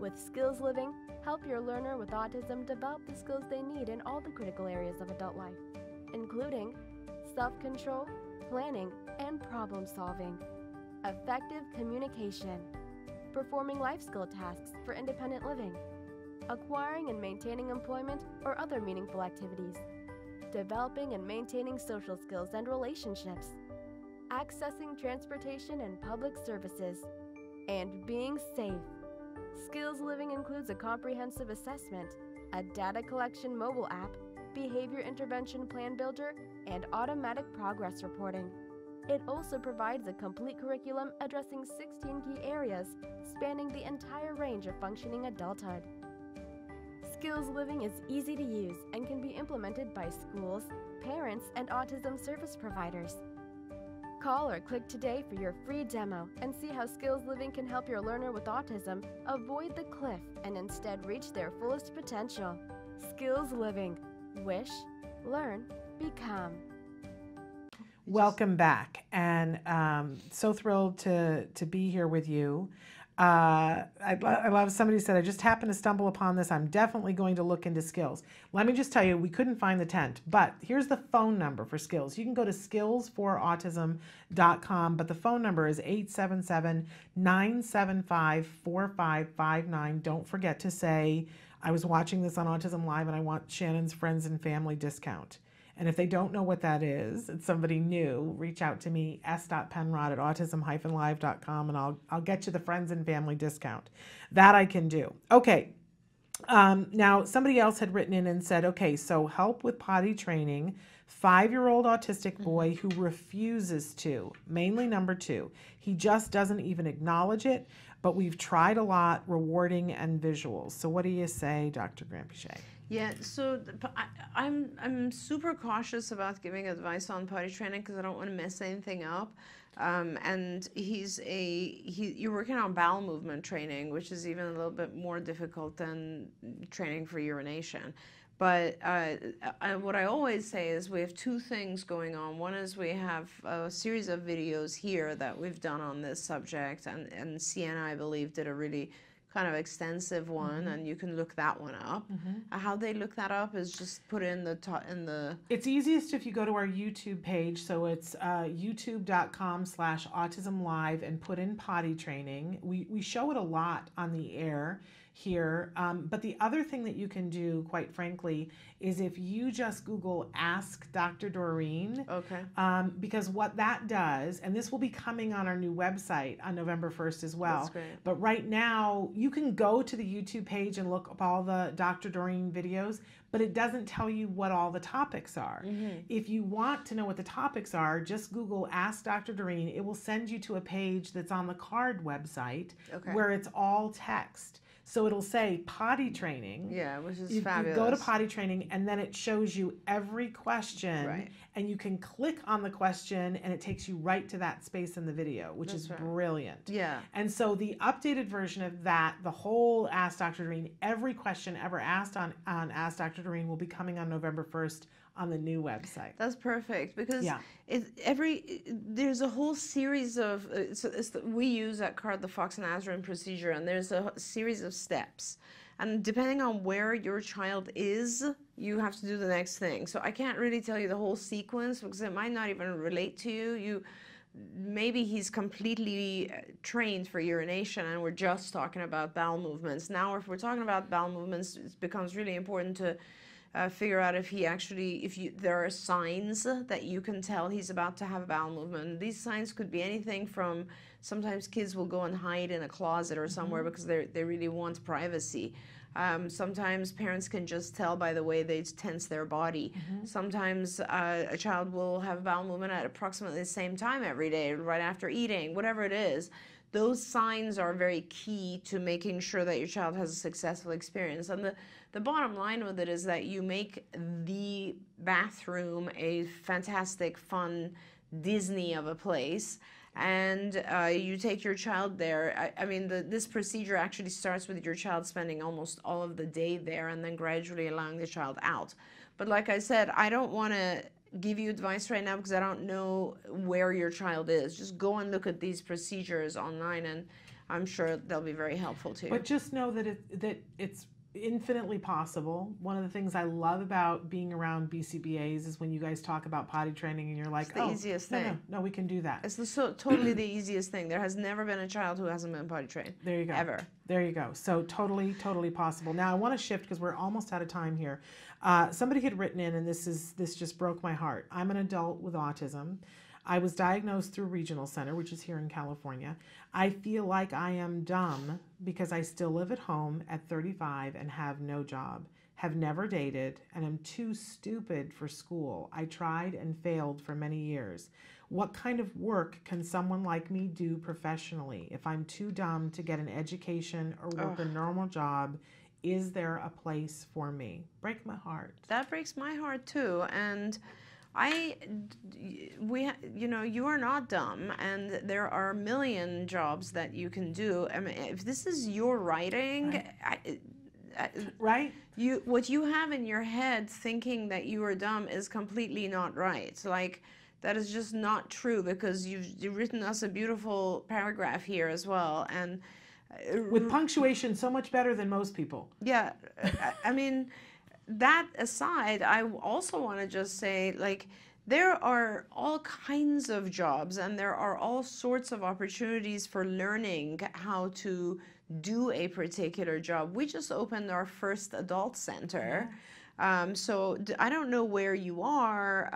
With Skills Living, help your learner with autism develop the skills they need in all the critical areas of adult life, including self-control, planning, and problem-solving, effective communication, performing life skill tasks for independent living, acquiring and maintaining employment or other meaningful activities, developing and maintaining social skills and relationships, accessing transportation and public services, and being safe. Skills Living includes a comprehensive assessment, a data collection mobile app, behavior intervention plan builder, and automatic progress reporting. It also provides a complete curriculum addressing 16 key areas, spanning the entire range of functioning adulthood. Skills Living is easy to use and can be implemented by schools, parents, and autism service providers. Call or click today for your free demo and see how Skills Living can help your learner with autism avoid the cliff and instead reach their fullest potential. Skills Living. Wish, learn, become. Welcome back, and so thrilled to be here with you. I love, somebody said, I just happened to stumble upon this. I'm definitely going to look into Skills. Let me just tell you, we couldn't find the tent, but here's the phone number for Skills. You can go to skillsforautism.com, but the phone number is 877-975-4559. Don't forget to say, I was watching this on Autism Live and I want Shannon's friends and family discount. And if they don't know what that is, it's somebody new, reach out to me, s.penrod@autism-live.com, and I'll get you the friends and family discount. That I can do. Okay. Now, somebody else had written in and said, okay, so help with potty training, 5-year-old autistic boy who refuses to, mainly number two. He just doesn't even acknowledge it, but we've tried a lot, rewarding and visuals. So what do you say, Dr. Grampuchet? Yeah, so I'm super cautious about giving advice on potty training because I don't want to mess anything up. And you're working on bowel movement training, which is even a little bit more difficult than training for urination. But what I always say is we have two things going on. One is we have a series of videos here that we've done on this subject, and Sienna, I believe, did a really kind of extensive one, and you can look that one up. How they look that up is just put in the top in the. It's easiest if you go to our YouTube page. So it's youtube.com/autismlive and put in potty training. We show it a lot on the air here. But the other thing that you can do, quite frankly, is if you just Google Ask Dr. Doreen. Okay. Because what that does, and this will be coming on our new website on November 1st as well. That's great. But right now, you can go to the YouTube page and look up all the Dr. Doreen videos, but it doesn't tell you what all the topics are. If you want to know what the topics are, just Google Ask Dr. Doreen. It will send you to a page that's on the CARD website where it's all text. So it'll say potty training. Yeah, which is fabulous. You go to potty training, and then it shows you every question. Right. And you can click on the question, and it takes you right to that space in the video, which is brilliant. Yeah. And so the updated version of that, the whole Ask Dr. Doreen, every question ever asked on Ask Dr. Doreen will be coming on November 1st on the new website. That's perfect, because there's a whole series of we use at CARD the Fox-Nazarene procedure, and there's a series of steps, and depending on where your child is, you have to do the next thing. So I can't really tell you the whole sequence because it might not even relate to you. Maybe he's completely trained for urination and we're just talking about bowel movements. Now if we're talking about bowel movements, it becomes really important to figure out if he actually, there are signs that you can tell he's about to have a bowel movement. These signs could be anything from, sometimes kids will go and hide in a closet or somewhere because they really want privacy. Sometimes parents can just tell by the way they tense their body. Sometimes a child will have bowel movement at approximately the same time every day, right after eating, whatever it is. Those signs are very key to making sure that your child has a successful experience. And the bottom line with it is that you make the bathroom a fantastic, fun Disney of a place, and you take your child there. I mean, this procedure actually starts with your child spending almost all of the day there and then gradually allowing the child out. But like I said, I don't want to give you advice right now because I don't know where your child is. Just go and look at these procedures online, and I'm sure they'll be very helpful to you. But just know that it's infinitely possible. One of the things I love about being around BCBAs is when you guys talk about potty training and you're like, it's the easiest thing. No, we can do that. It's totally the easiest thing. There has never been a child who hasn't been potty trained. There you go. Ever. There you go. So totally, totally possible. Now I want to shift because we're almost out of time here. Somebody had written in, and this just broke my heart. I'm an adult with autism. I was diagnosed through Regional Center, which is here in California. I feel like I am dumb because I still live at home at 35 and have no job, have never dated, and am too stupid for school. I tried and failed for many years. What kind of work can someone like me do professionally if I'm too dumb to get an education or work a normal job? Is there a place for me? Break my heart. That breaks my heart too. And you know, you are not dumb, and there are a million jobs that you can do. I mean, if this is your writing, what you have in your head thinking that you are dumb is completely not right. Like, that is just not true, because you've written us a beautiful paragraph here as well, and with punctuation so much better than most people. Yeah, I mean. That aside, I also want to just say, like, there are all kinds of jobs and there are all sorts of opportunities for learning how to do a particular job. We just opened our first adult center. So I don't know where you are,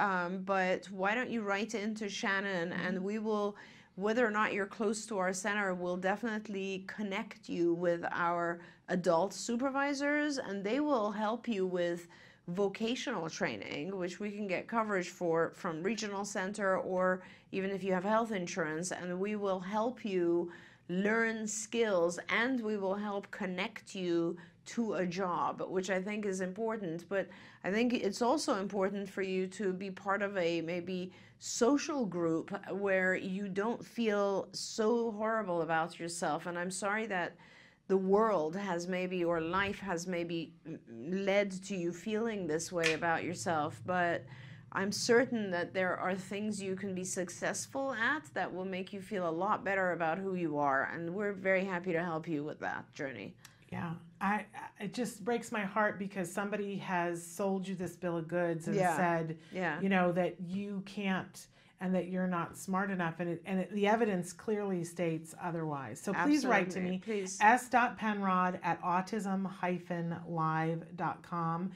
but why don't you write into Shannon, and we will, whether or not you're close to our center, we'll definitely connect you with our adult supervisors, and they will help you with vocational training, which we can get coverage for from Regional Center, or even if you have health insurance, and we will help you learn skills, and we will help connect you to a job, which I think is important. But I think it's also important for you to be part of a maybe social group where you don't feel so horrible about yourself. And I'm sorry that the world has maybe, or life has maybe led to you feeling this way about yourself, but I'm certain that there are things you can be successful at that will make you feel a lot better about who you are, and we're very happy to help you with that journey. Yeah, it just breaks my heart because somebody has sold you this bill of goods and said, you know, that you can't and that you're not smart enough, and the evidence clearly states otherwise. So please write to me, please. s.penrod@autism-live.com.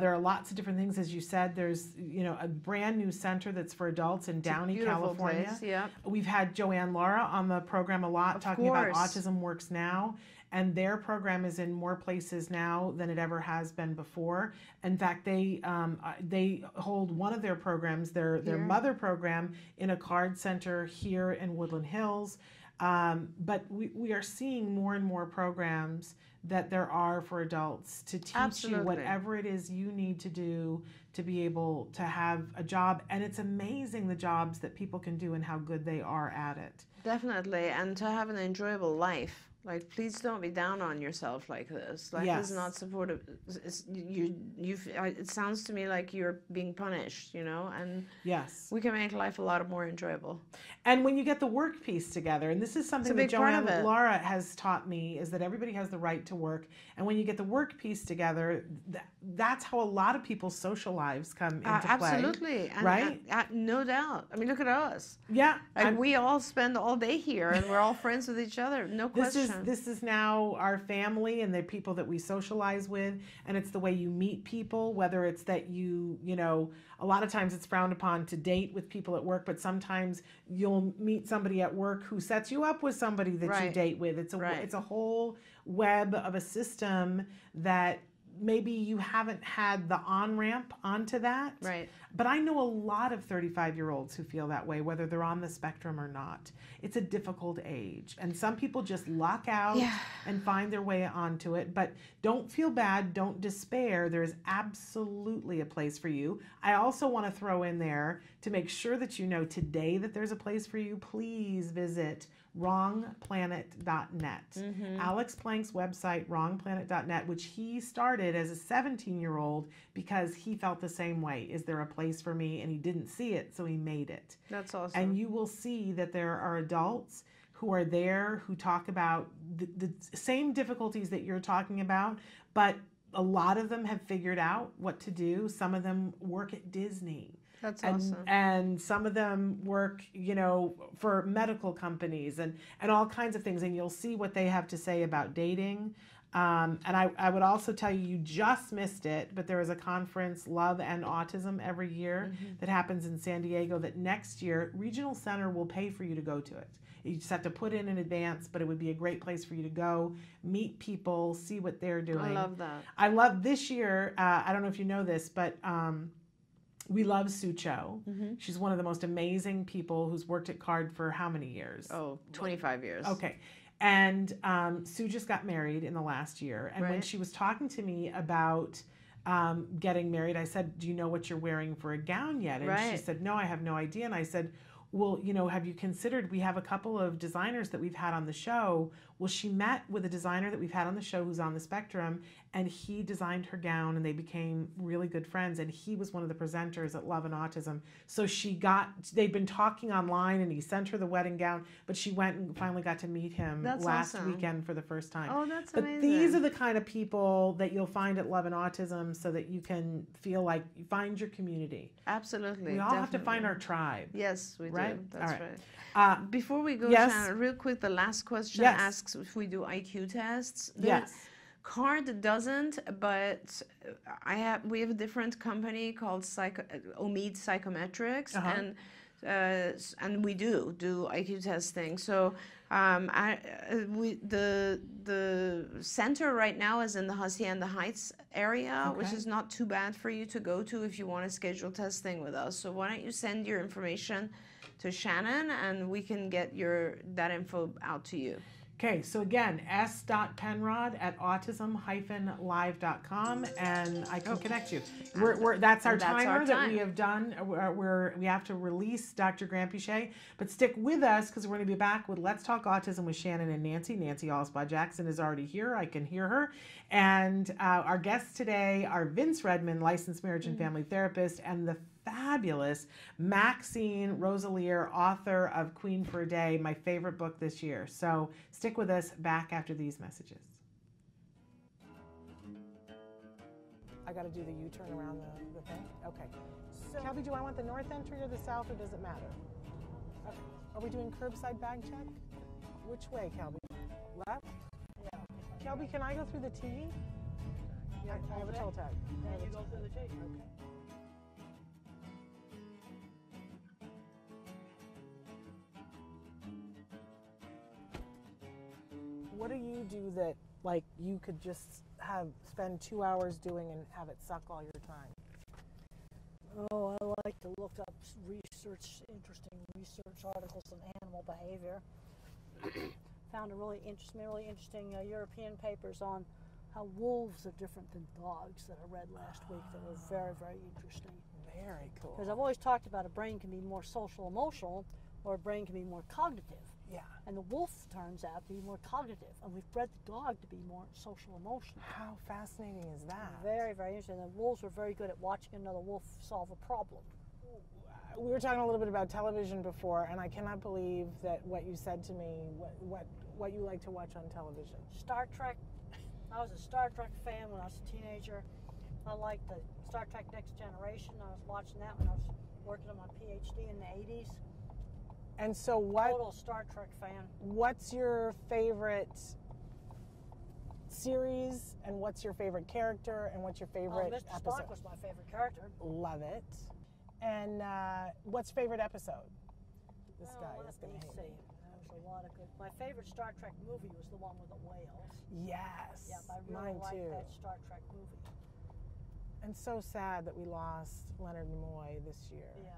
There are lots of different things, as you said. There's, you know, a brand new center that's for adults in Downey, California. Place, yep. We've had Joanne Laura on the program a lot, talking about Autism Works Now. And their program is in more places now than it ever has been before. In fact, they hold one of their programs, their mother program, in a card center here in Woodland Hills. But we are seeing more and more programs that there are for adults to teach you whatever it is you need to do to be able to have a job. And it's amazing the jobs that people can do and how good they are at it. Definitely, and to have an enjoyable life. Like, please don't be down on yourself like this. Life is not supportive. It sounds to me like you're being punished, you know? And we can make life a lot more enjoyable. And when you get the work piece together, and this is something that Joanne Laura has taught me, is that everybody has the right to work. And when you get the work piece together, that's how a lot of people's social lives come into play. Absolutely. And, right? No doubt. I mean, look at us. Yeah. Like, we all spend all day here, and we're all friends with each other. No question. This is now our family and the people that we socialize with, and it's the way you meet people, whether it's that you know, a lot of times it's frowned upon to date with people at work, but sometimes you'll meet somebody at work who sets you up with somebody that you date with. It's a whole web of a system that maybe you haven't had the on-ramp onto that. Right. But I know a lot of 35-year-olds who feel that way, whether they're on the spectrum or not. It's a difficult age. And some people just luck out and find their way onto it. But don't feel bad. Don't despair. There is absolutely a place for you. I also want to throw in there, to make sure that you know today that there's a place for you, please visit wrongplanet.net. Alex Plank's website, wrongplanet.net, which he started as a 17-year-old because he felt the same way. Is there a place for me? And he didn't see it, so he made it. That's awesome. And you will see that there are adults who are there who talk about the same difficulties that you're talking about, but a lot of them have figured out what to do. Some of them work at Disney. That's awesome. And some of them work, you know, for medical companies and all kinds of things. And you'll see what they have to say about dating. And I would also tell you, you just missed it, but there is a conference, Love and Autism, every year that happens in San Diego, that next year, Regional Center will pay for you to go to it. You just have to put in advance, but it would be a great place for you to go, meet people, see what they're doing. I love that. I love this year, I don't know if you know this, but we love Sue Cho. She's one of the most amazing people who's worked at CARD for how many years? Oh, 25 years. Okay. And Sue just got married in the last year. And when she was talking to me about getting married, I said, do you know what you're wearing for a gown yet? And she said, no, I have no idea. And I said, well, you know, have you considered, we have a couple of designers that we've had on the show. Well, she met with a designer that we've had on the show who's on the spectrum, and he designed her gown, and they became really good friends, and he was one of the presenters at Love and Autism. So they've been talking online, and he sent her the wedding gown, but she went and finally got to meet him last weekend for the first time. Oh, that's amazing. But these are the kind of people that you'll find at Love and Autism, so that you can feel like you find your community. Absolutely. We all have to find our tribe. Yes, we do. Right? That's right. Before we go, Shanna, real quick, the last question asks if we do IQ tests. CARD doesn't, but we have a different company called Omid Psychometrics, and we do IQ testing. So the center right now is in the Hacienda Heights area, which is not too bad for you to go to if you want to schedule testing with us. So why don't you send your information to Shannon, and we can get that info out to you. Okay, so again, s.penrod@autism-live.com, and I can connect you. That's our timer that we have done. We have to release Dr. Grandpuchet, but stick with us, because we're going to be back with Let's Talk Autism with Shannon and Nancy. Nancy Allspaugh-Jackson is already here. I can hear her. And our guests today are Vince Redman, licensed marriage and family therapist, and the fabulous fabulous. Maxine Roselier, author of Queen for a Day, my favorite book this year. So stick with us, back after these messages. I got to do the U-turn around the thing? Okay. So, Kelby, do I want the north entry or the south, or does it matter? Okay. Are we doing curbside bag check? Which way, Kelby? Left? Yeah. Kelby, can I go through the T? Yeah, I have a toll tag. Yeah, you go through the T. Okay. What do you do that, like, you could just have spend 2 hours doing and have it suck all your time? Oh, I like to look up research, interesting research articles on animal behavior. Found a really interesting European papers on how wolves are different than dogs that I read last week that were very, very interesting. Very cool. Because I've always talked about a brain can be more social emotional, or a brain can be more cognitive. Yeah. And the wolf turns out to be more cognitive, and we've bred the dog to be more social emotional. How fascinating is that? Very, very interesting. The wolves were very good at watching another wolf solve a problem. We were talking a little bit about television before, and I cannot believe that what you said to me, what you like to watch on television. Star Trek. I was a Star Trek fan when I was a teenager. I liked the Star Trek Next Generation. I was watching that when I was working on my PhD in the 80s. And so what? Total Star Trek fan. What's your favorite series, and what's your favorite character, and what's your favorite Mr. episode? Spock was my favorite character. Love it. And what's favorite episode? This guy is going to hate me. There was a lot of good. My favorite Star Trek movie was the one with the whales. Yes. Yeah, I really liked that Star Trek movie. And so sad that we lost Leonard Nimoy this year. Yeah.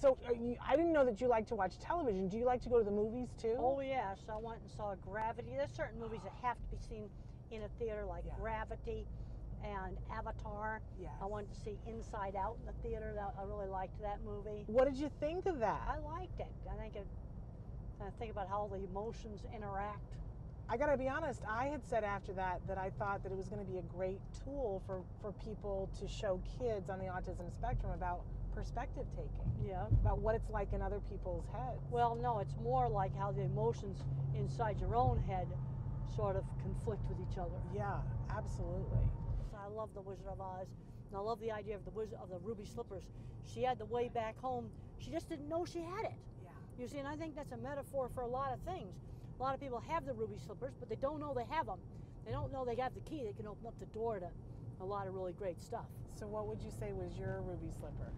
So I didn't know that you like to watch television. Do you like to go to the movies too? Oh yes, I went and saw Gravity. There's certain movies that have to be seen in a theater, like Gravity and Avatar. Yes. I wanted to see Inside Out in the theater. I really liked that movie. What did you think of that? I liked it. I think about how all the emotions interact. I gotta be honest, I had said after that that I thought that it was gonna be a great tool for people to show kids on the autism spectrum about perspective taking, about what it's like in other people's heads. Well, no, it's more like how the emotions inside your own head sort of conflict with each other. Yeah, absolutely. So I love The Wizard of Oz, and I love the idea of the Wizard of the Ruby Slippers. She had the way back home. She just didn't know she had it. Yeah. You see, and I think that's a metaphor for a lot of things. A lot of people have the ruby slippers, but they don't know they have them. They don't know they have the key that can open up the door to a lot of really great stuff. So what would you say was your ruby slipper?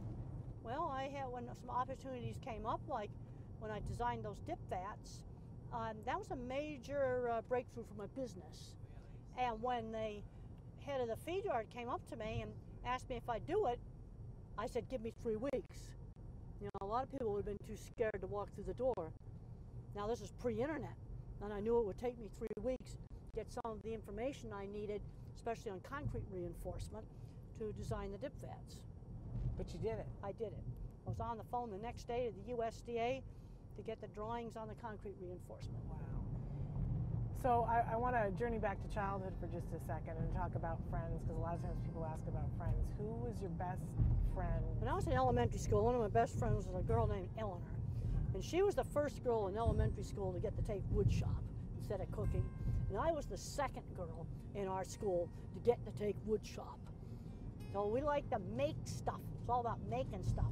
Well, I had when some opportunities came up, like when I designed those dip vats, that was a major breakthrough for my business. Really? And when the head of the feed yard came up to me and asked me if I'd do it, I said, give me 3 weeks. You know, a lot of people would have been too scared to walk through the door. Now, this is pre-internet, and I knew it would take me 3 weeks to get some of the information I needed, especially on concrete reinforcement, to design the dip vats. But you did it. I did it. I was on the phone the next day to the USDA to get the drawings on the concrete reinforcement. Wow. So I want to journey back to childhood for just a second and talk about friends, because a lot of times people ask about friends. Who was your best friend? When I was in elementary school, one of my best friends was a girl named Eleanor. And she was the first girl in elementary school to get to take wood shop instead of cooking. And I was the second girl in our school to get to take wood shop. So we like to make stuff. It's all about making stuff.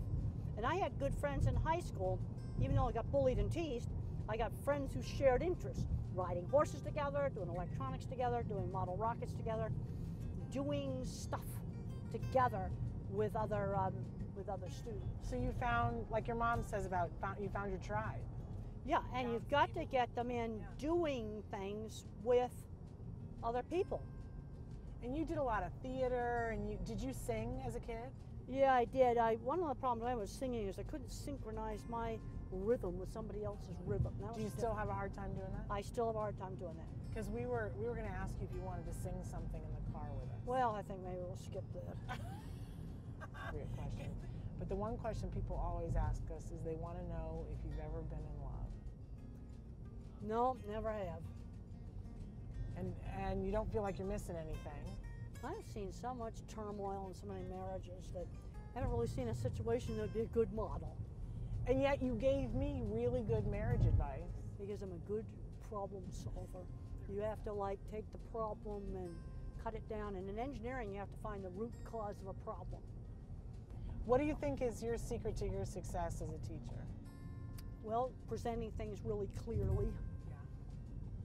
And I had good friends in high school. Even though I got bullied and teased, I got friends who shared interests, riding horses together, doing electronics together, doing model rockets together, doing stuff together with other students. So you found, like your mom says about, you found your tribe. Yeah, and you've got to get them in doing things with other people. And you did a lot of theater, and did you sing as a kid? Yeah, I did. One of the problems I was singing is I couldn't synchronize my rhythm with somebody else's rhythm. Do you still have a hard time doing that? I still have a hard time doing that. Because we were going to ask you if you wanted to sing something in the car with us. Well, I think maybe we'll skip that. Weird question. But the one question people always ask us is they want to know if you've ever been in love. No, never have. And you don't feel like you're missing anything? I've seen so much turmoil in so many marriages that I haven't really seen a situation that would be a good model. And yet you gave me really good marriage advice. Because I'm a good problem solver. You have to like take the problem and cut it down. And in engineering, you have to find the root cause of a problem. What do you think is your secret to your success as a teacher? Well, presenting things really clearly. Yeah.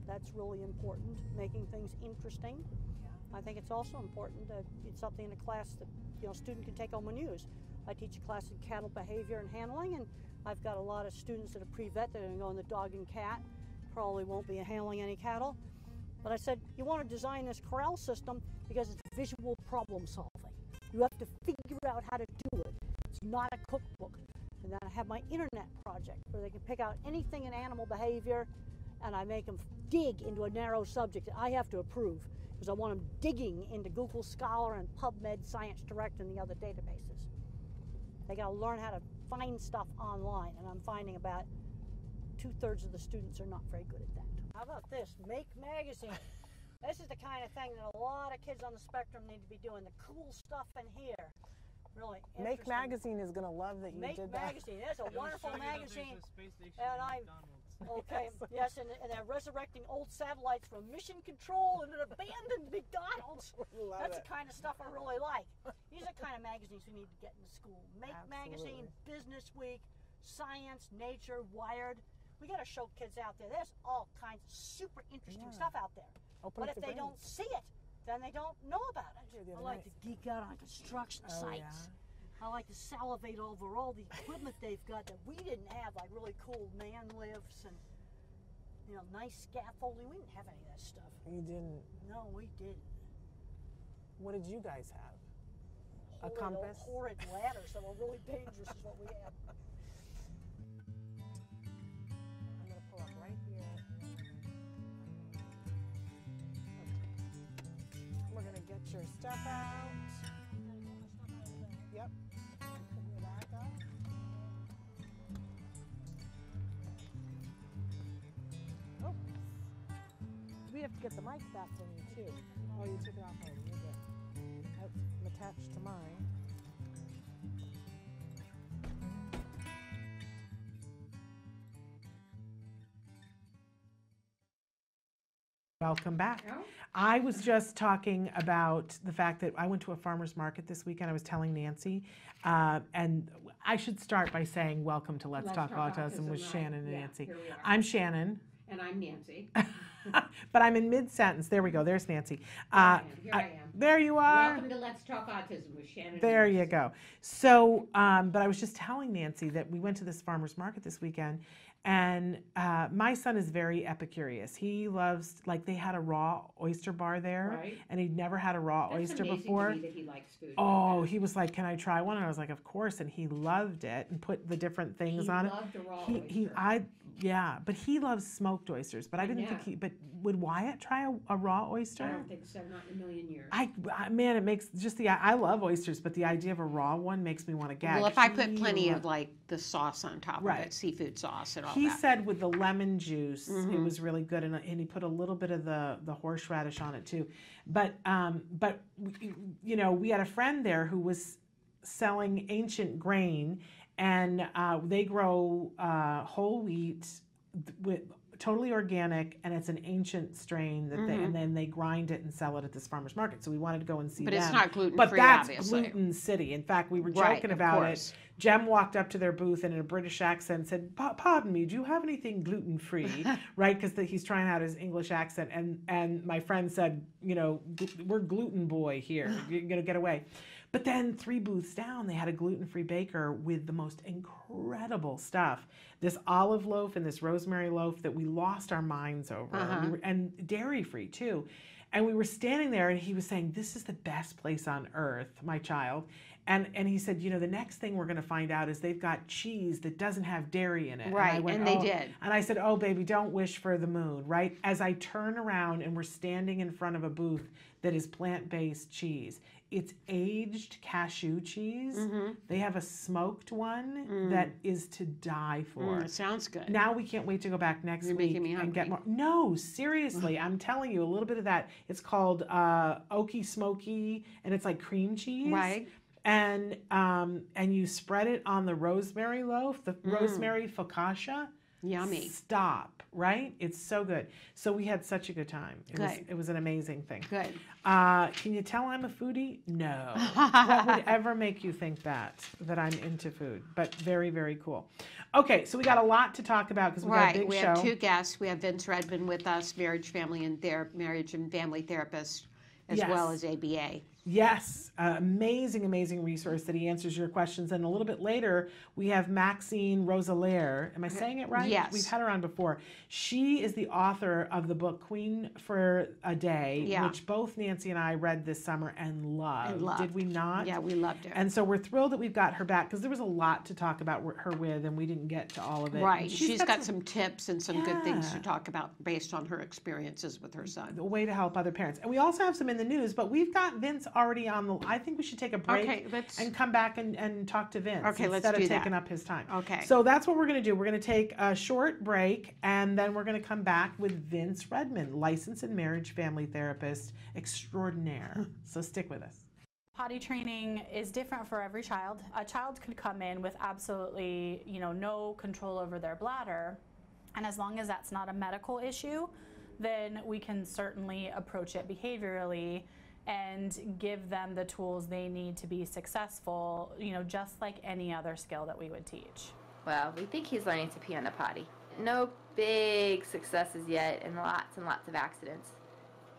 That's really important. Making things interesting. Yeah. I think it's also important that it's something in a class that a student can take home and use. I teach a class in cattle behavior and handling, and I've got a lot of students that are pre-vet that are going to go in the dog and cat, probably won't be handling any cattle. But I said, you want to design this corral system because it's visual problem solving. You have to figure out how to do it. It's not a cookbook. And then I have my internet project where they can pick out anything in animal behavior, and I make them dig into a narrow subject that I have to approve because I want them digging into Google Scholar and PubMed, Science Direct, and the other databases. They got to learn how to find stuff online, and I'm finding about 2/3 of the students are not very good at that. How about this? Make magazine. This is the kind of thing that a lot of kids on the spectrum need to be doing. The cool stuff in here. Really Make Magazine is going to love that you Make did that. Make Magazine. That's a wonderful magazine. And I'm okay. Yes, yes, and they're resurrecting old satellites from mission control and an abandoned McDonald's. That's the kind of stuff I really like. These are the kind of magazines we need to get into school. Make Magazine, Business Week, Science, Nature, Wired. We got to show kids out there. There's all kinds of super interesting stuff out there. But if they don't see it, then they don't know about it. I like to geek out on construction sites. Yeah. I like to salivate over all the equipment they've got that we didn't have, like really cool man lifts and nice scaffolding. We didn't have any of that stuff. You didn't? No, we didn't. What did you guys have? Horrid, a compass? Horrid ladders that were really dangerous is what we had. I'm gonna pull up right here. We're gonna get your stuff out. Yep. Put your back up. Oh. We have to get the mic back from you too. Oh, you took it off already. You're good. I'm attached to mine. Welcome back. Yeah. I was just talking about the fact that I went to a farmer's market this weekend. I was telling Nancy, and I should start by saying welcome to Let's Talk Autism with Shannon and Nancy. Here we are. I'm Shannon. And I'm Nancy. But I'm in mid-sentence. There we go. There's Nancy. Here I am. There you are. Welcome to Let's Talk Autism with Shannon. There you go. So, but I was just telling Nancy that we went to this farmer's market this weekend, and my son is very epicurious. He loves, like, they had a raw oyster bar there, and he'd never had a raw oyster before. That's amazing to me that he likes food. Oh, like he was like, "Can I try one?" And I was like, "Of course!" And he loved it and put the different things on it. He loved the raw oyster. But he loves smoked oysters. But I didn't think he. But would Wyatt try a raw oyster? I don't think so. Not in a million years. Man, it makes just the. I love oysters, but the idea of a raw one makes me want to gag. Well, if I put plenty of like the sauce on top of it, seafood sauce and all. He said with the lemon juice, it was really good, and he put a little bit of the horseradish on it too. But we had a friend there who was selling ancient grain, and they grow whole wheat with totally organic, and it's an ancient strain that they and then they grind it and sell it at this farmer's market. So we wanted to go and see them. But it's not gluten-free, obviously. But that's Gluten City. In fact, we were joking about it. Jem walked up to their booth and in a British accent said, "Pardon me, do you have anything gluten-free?" Because he's trying out his English accent. And my friend said, "We're gluten boy here. You're going to get away." But then 3 booths down, they had a gluten-free baker with the most incredible stuff. This olive loaf and this rosemary loaf that we lost our minds over. And dairy-free, too. And we were standing there, and he was saying, "This is the best place on earth, my child." And he said, "The next thing we're going to find out is they've got cheese that doesn't have dairy in it." Right, and they did. And I said, "Oh, baby, don't wish for the moon," right? As I turn around, and we're standing in front of a booth that is plant-based cheese. It's aged cashew cheese. They have a smoked one that is to die for. Sounds good. Now we can't wait to go back next week and get more. No, seriously, I'm telling you a little bit of that. It's called Oaky Smoky, and it's like cream cheese. Right. And you spread it on the rosemary loaf, the rosemary focaccia. Yummy. Stop, right? It's so good. So we had such a good time. It was an amazing thing. Good. Can you tell I'm a foodie? No. What would ever make you think that I'm into food? But very, very cool. Okay, so we got a lot to talk about because we got a big show. Right, we have two guests. We have Vince Redman with us, marriage and family therapist, as well as ABA. Yes, amazing, amazing resource that he answers your questions. And a little bit later, we have Maxine Roselaire. Am I saying it right? Yes. We've had her on before. She is the author of the book Queen for a Day, which both Nancy and I read this summer and loved. Did we not? Yeah, we loved it. And so we're thrilled that we've got her back because there was a lot to talk about her with, and we didn't get to all of it. Right. She's got some tips and some good things to talk about based on her experiences with her son. A way to help other parents. And we also have some in the news, but we've got Vince already on the. I think we should take a break and come back and talk to Vince instead of taking up his time. Okay. So that's what we're going to do. We're going to take a short break and then we're going to come back with Vince Redman, licensed and marriage family therapist extraordinaire. So stick with us. Potty training is different for every child. A child could come in with absolutely, no control over their bladder, and as long as that's not a medical issue, then we can certainly approach it behaviorally and give them the tools they need to be successful, just like any other skill that we would teach. Well, we think he's learning to pee on the potty. No big successes yet and lots of accidents.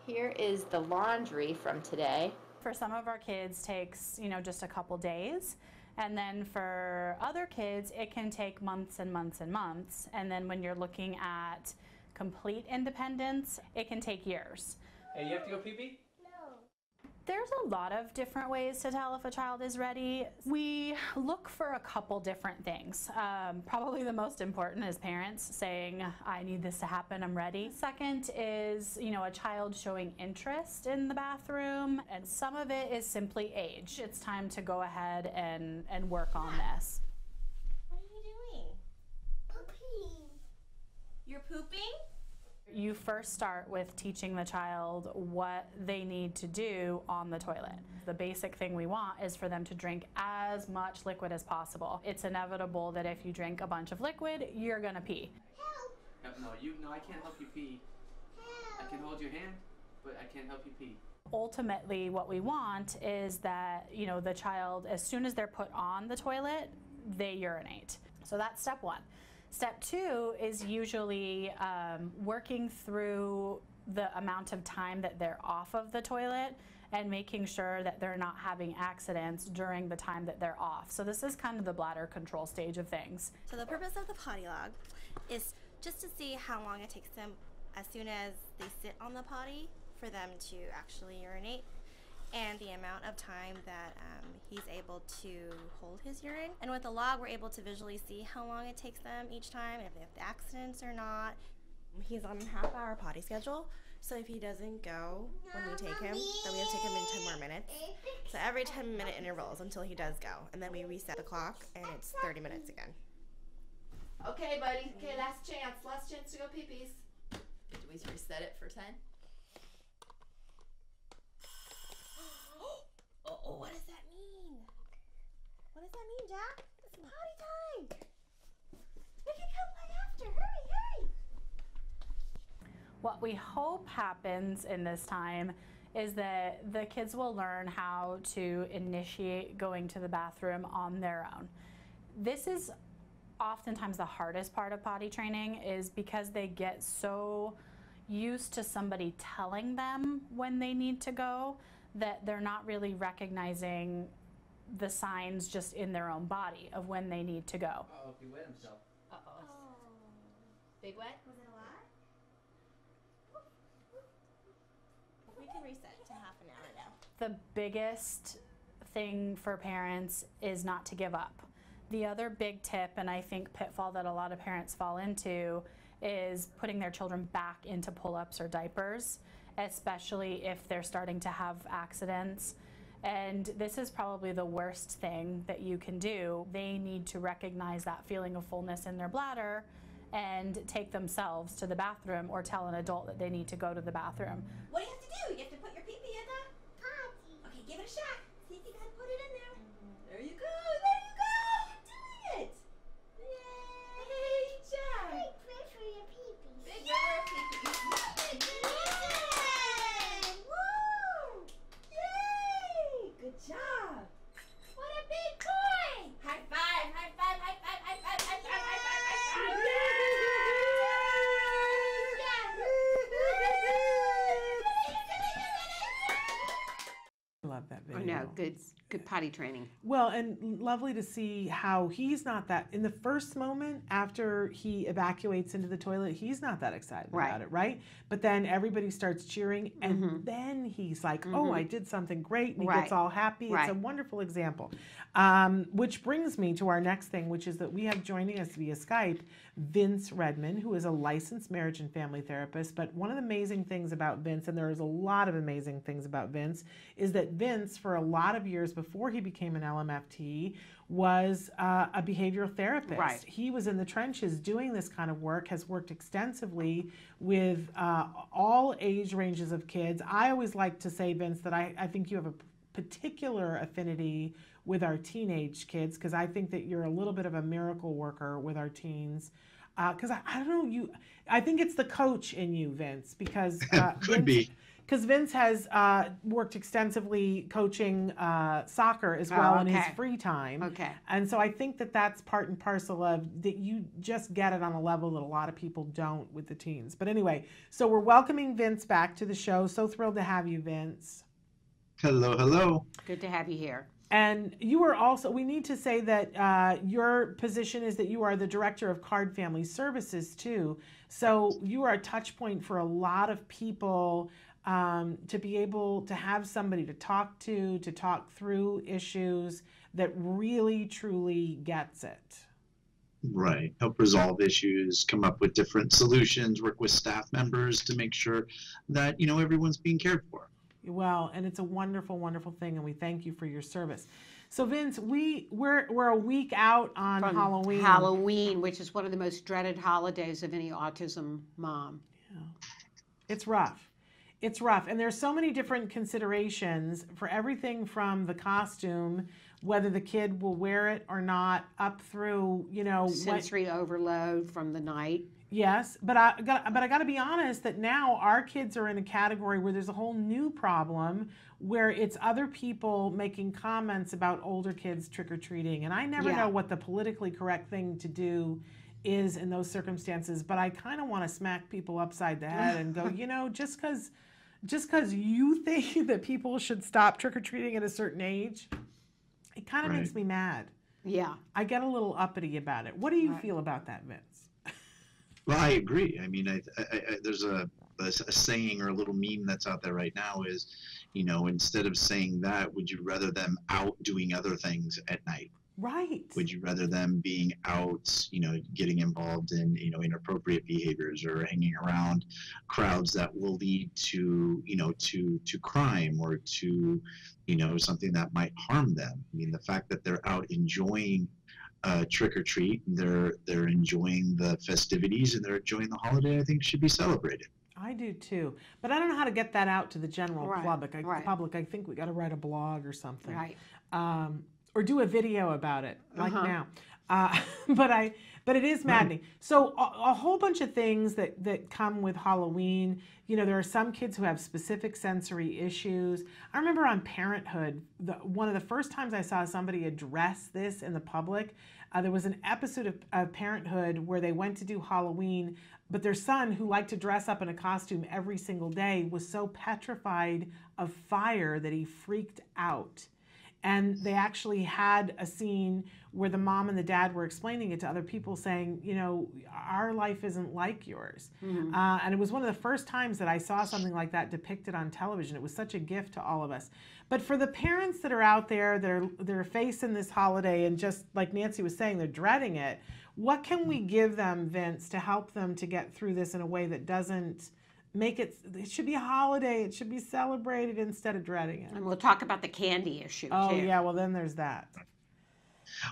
Here is the laundry from today. For some of our kids takes, just a couple days. And then for other kids, it can take months and months and months. And then when you're looking at complete independence, it can take years. Hey, you have to go pee-pee? There's a lot of different ways to tell if a child is ready. We look for a couple different things. Probably the most important is parents saying, I need this to happen, I'm ready. Second is, a child showing interest in the bathroom, and some of it is simply age. It's time to go ahead and work on this. What are you doing? Pooping. You're pooping? You first start with teaching the child what they need to do on the toilet. The basic thing we want is for them to drink as much liquid as possible. It's inevitable that if you drink a bunch of liquid, you're gonna pee. Help! No, I can't help you pee. Help. I can hold your hand, but I can't help you pee. Ultimately, what we want is that, the child, as soon as they're put on the toilet, they urinate. So that's step one. Step two is usually working through the amount of time that they're off of the toilet and making sure that they're not having accidents during the time that they're off. So this is kind of the bladder control stage of things. So the purpose of the potty log is just to see how long it takes them as soon as they sit on the potty for them to actually urinate, and the amount of time that he's able to hold his urine. And with the log, we're able to visually see how long it takes them each time, and if they have the accidents or not. He's on a half-hour potty schedule, so if he doesn't go when we take him, then we have to take him in 10 more minutes. So every 10-minute intervals until he does go, and then we reset the clock, and it's 30 minutes again. Okay, buddy. Okay, last chance to go pee-pees. Did we reset it for 10? Oh, what does that mean? What does that mean, Jack? It's potty time. We can come right after. Hurry, hurry. What we hope happens in this time is that the kids will learn how to initiate going to the bathroom on their own. This is oftentimes the hardest part of potty training, is because they get so used to somebody telling them when they need to go that they're not really recognizing the signs just in their own body of when they need to go. Uh-oh, he wet himself. Uh-oh. Oh. Big wet? Was it a lot? We can reset to half an hour now. The biggest thing for parents is not to give up. The other big tip, and I think pitfall that a lot of parents fall into, is putting their children back into pull-ups or diapers, especially if they're starting to have accidents. And this is probably the worst thing that you can do. They need to recognize that feeling of fullness in their bladder and take themselves to the bathroom or tell an adult that they need to go to the bathroom. What do you have to do? You have to put your pee-pee in the potty. Okay, give it a shot. See if you can put it in there. Love that video. I know, good potty training. Well, and lovely to see how he's not that, in the first moment after he evacuates into the toilet, he's not that excited about it, right? But then everybody starts cheering, and then he's like, oh, I did something great, and he gets all happy. It's a wonderful example. Which brings me to our next thing, which is that we have joining us via Skype, Vince Redman, who is a licensed marriage and family therapist. But one of the amazing things about Vince, and there's a lot of amazing things about Vince, is that Vince, for a lot of years before he became an LMFT, was a behavioral therapist. He was in the trenches doing this kind of work, has worked extensively with all age ranges of kids. I always like to say, Vince, that I think you have a particular affinity with our teenage kids, because I think that you're a little bit of a miracle worker with our teens. Because I don't know, I think it's the coach in you, Vince, because Because Vince has worked extensively coaching soccer as well in his free time. And so I think that that's part and parcel of that you just get it on a level that a lot of people don't with the teens. But anyway, so we're welcoming Vince back to the show. So thrilled to have you, Vince. Hello, hello. Good to have you here. And you are also, we need to say that your position is that you are the director of Card Family Services too. So you are a touch point for a lot of people. To be able to have somebody to talk through issues that really, truly gets it. Right. Help resolve issues, come up with different solutions, work with staff members to make sure that, you know, everyone's being cared for. Well, and it's a wonderful, wonderful thing, and we thank you for your service. So, Vince, we're a week out on Halloween. Halloween, which is one of the most dreaded holidays of any autism mom. Yeah. It's rough. It's rough, and there's so many different considerations for everything from the costume, whether the kid will wear it or not, up through, you know, sensory overload from the night. Yes, but I got to be honest that now our kids are in a category where there's a whole new problem where it's other people making comments about older kids trick-or-treating, and I never know what the politically correct thing to do is in those circumstances, but I kind of want to smack people upside the head and go, you know, just because you think that people should stop trick-or-treating at a certain age, it kind of makes me mad. Yeah. I get a little uppity about it. What do you feel about that, Vince? Well, I agree. I mean, I there's a saying or a little meme that's out there right now is, you know, instead of saying that, would you rather them out doing other things at night? Right. Would you rather them being out, you know, getting involved in, you know, inappropriate behaviors or hanging around crowds that will lead to, you know, to crime or to, you know, something that might harm them? I mean, the fact that they're out enjoying trick or treat, they're enjoying the festivities and they're enjoying the holiday, I think should be celebrated. I do too, but I don't know how to get that out to the general public. Public, I think we got to write a blog or something. Right. Or do a video about it, like now. But it is maddening. So a whole bunch of things that come with Halloween. You know, there are some kids who have specific sensory issues. I remember on Parenthood, one of the first times I saw somebody address this in the public, there was an episode of Parenthood where they went to do Halloween, but their son, who liked to dress up in a costume every single day, was so petrified of fire that he freaked out. And they actually had a scene where the mom and the dad were explaining it to other people saying, you know, our life isn't like yours. And it was one of the first times that I saw something like that depicted on television. It was such a gift to all of us. But for the parents that are out there, they're facing this holiday and just like Nancy was saying, they're dreading it. What can we give them, Vince, to help them to get through this in a way that doesn't make it should be a holiday, it should be celebrated instead of dreading it? And we'll talk about the candy issue too. Yeah, well then there's that.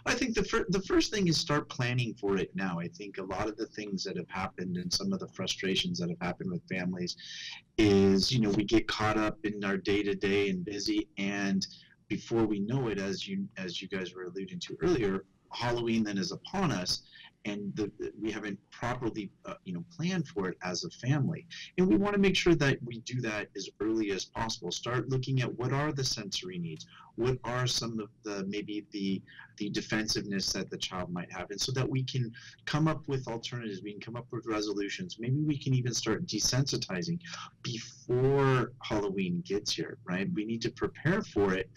I think the first thing is start planning for it now. I think a lot of the things that have happened and some of the frustrations that have happened with families is, you know, we get caught up in our day-to-day and busy, and before we know it, as you guys were alluding to earlier, Halloween then is upon us. and we haven't properly planned for it as a family. And we want to make sure that we do that as early as possible. Start looking at what are the sensory needs, what are some of the maybe the defensiveness that the child might have, and so that we can come up with alternatives, we can come up with resolutions. Maybe we can even start desensitizing before Halloween gets here, right? We need to prepare for it,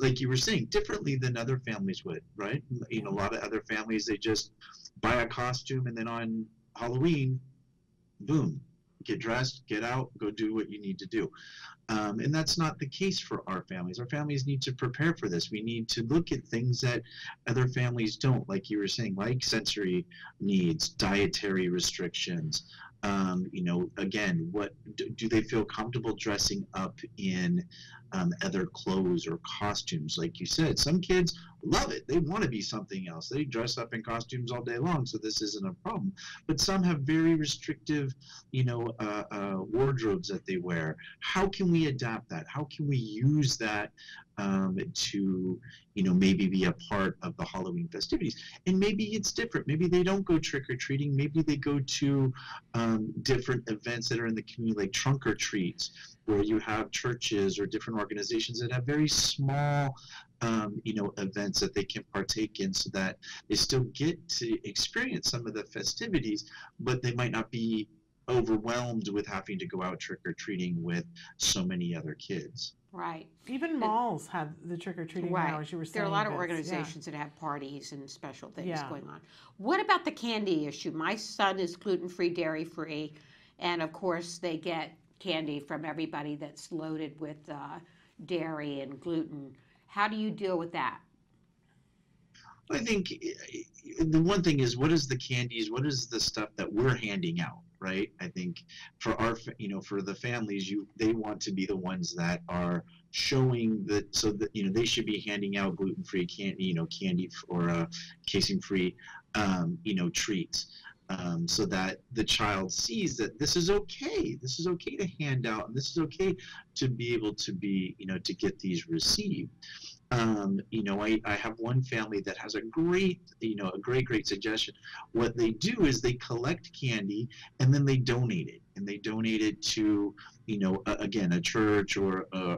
like you were saying, differently than other families would, right? A lot of other families, they just buy a costume and then on Halloween, boom, get dressed, get out, go do what you need to do. And that's not the case for our families. Our families need to prepare for this. We need to look at things that other families don't, like you were saying, like sensory needs, dietary restrictions. Again, what do they feel comfortable dressing up in other clothes or costumes? Like you said, some kids love it. They want to be something else. They dress up in costumes all day long, so this isn't a problem. But some have very restrictive, wardrobes that they wear. How can we adapt that? How can we use that to, maybe be a part of the Halloween festivities? And maybe it's different. Maybe they don't go trick-or-treating. Maybe they go to different events that are in the community, like trunk or treats, where you have churches or different organizations that have very small, events that they can partake in, so that they still get to experience some of the festivities, but they might not be overwhelmed with having to go out trick-or-treating with so many other kids. Right. Even malls have the trick-or-treating now, as you were saying. There are a lot of organizations that have parties and special things going on. What about the candy issue? My son is gluten-free, dairy-free, and of course they get candy from everybody that's loaded with dairy and gluten. How do you deal with that? Well, I think the one thing is, what is the candies, what is the stuff that we're handing out? Right, I think for our, for the families, they want to be the ones that are showing that, so that they should be handing out gluten-free candy, candy or casein-free, treats, so that the child sees that this is okay. This is okay to hand out, and this is okay to be able to be, to get these received. I have one family that has a great, great suggestion. What they do is they collect candy and then they donate it. And they donate it to, again, a church or a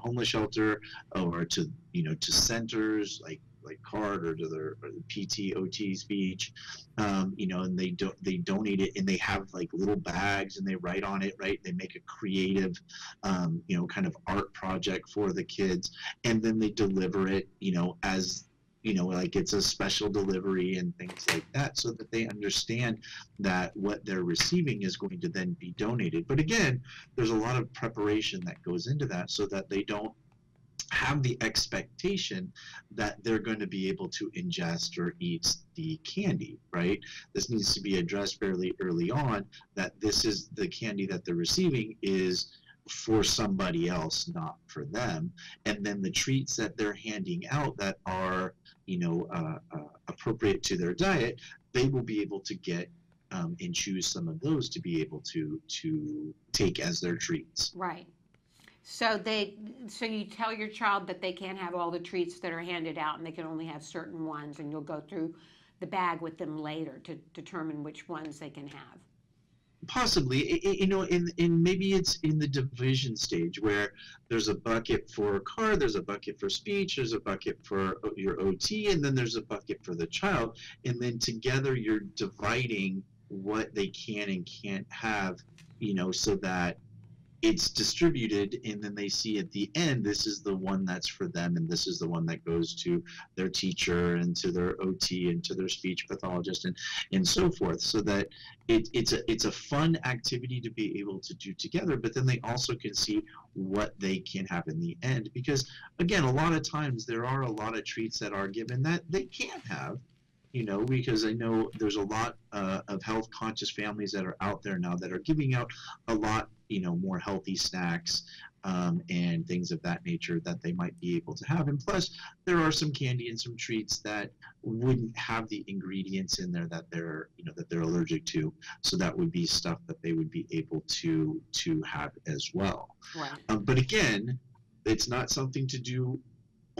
homeless shelter, or to, to centers like CARD, or to their PT, OT's Beach, and they donate it, and they have like little bags, and they write on it, right? They make a creative, kind of art project for the kids, and then they deliver it, as, like it's a special delivery and things like that, so that they understand that what they're receiving is going to then be donated. But again, there's a lot of preparation that goes into that, so that they don't have the expectation that they're going to be able to ingest or eat the candy, right? This needs to be addressed fairly early on, that this is the candy that they're receiving is for somebody else, not for them. And then the treats that they're handing out that are, appropriate to their diet, they will be able to get and choose some of those to be able to take as their treats. Right. So you tell your child that they can't have all the treats that are handed out, and they can only have certain ones, and you'll go through the bag with them later to determine which ones they can have. Possibly, and maybe it's in the division stage where there's a bucket for CAR, there's a bucket for speech, there's a bucket for your OT, and then there's a bucket for the child, and then together you're dividing what they can and can't have, so that it's distributed, and then they see at the end, this is the one that's for them, and this is the one that goes to their teacher and to their OT and to their speech pathologist and so forth, so that it's a fun activity to be able to do together. But then they also can see what they can have in the end, because again, a lot of times there are a lot of treats that are given that they can't have, because I know there's a lot of health conscious families that are out there now that are giving out a lot more healthy snacks and things of that nature that they might be able to have. And plus, there are some candy and some treats that wouldn't have the ingredients in there that they're, allergic to. So that would be stuff that they would be able to have as well. Right. But again, it's not something to do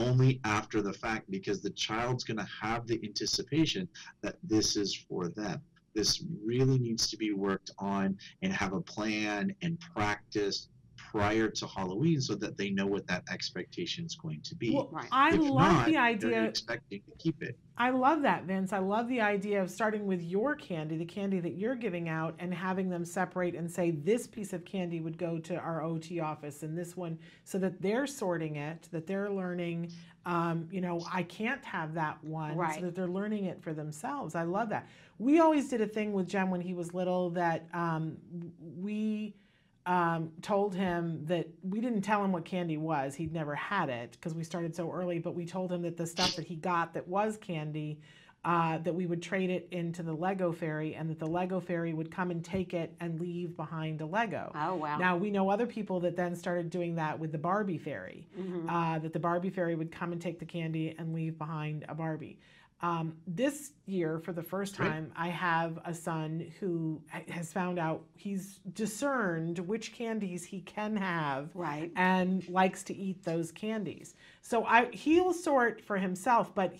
only after the fact, because the child's going to have the anticipation that this is for them. This really needs to be worked on and have a plan and practice prior to Halloween so that they know what that expectation is going to be. Well, right. I love the idea. They're expecting to keep it. I love that, Vince. I love the idea of starting with your candy, the candy that you're giving out, and having them separate and say this piece of candy would go to our OT office and this one, so that they're sorting it, that they're learning, you know, I can't have that one, right, so that they're learning it for themselves. I love that. We always did a thing with Jem when he was little that we told him that we didn't tell him what candy was. He'd never had it because we started so early, but we told him that the stuff that he got that was candy, that we would trade it into the Lego fairy, and that the Lego fairy would come and take it and leave behind a Lego. Oh, wow. Now, we know other people that then started doing that with the Barbie fairy, mm-hmm. That the Barbie fairy would come and take the candy and leave behind a Barbie. This year, for the first time, I have a son who has found out, he's discerned which candies he can have, right, and likes to eat those candies. So he'll sort for himself, but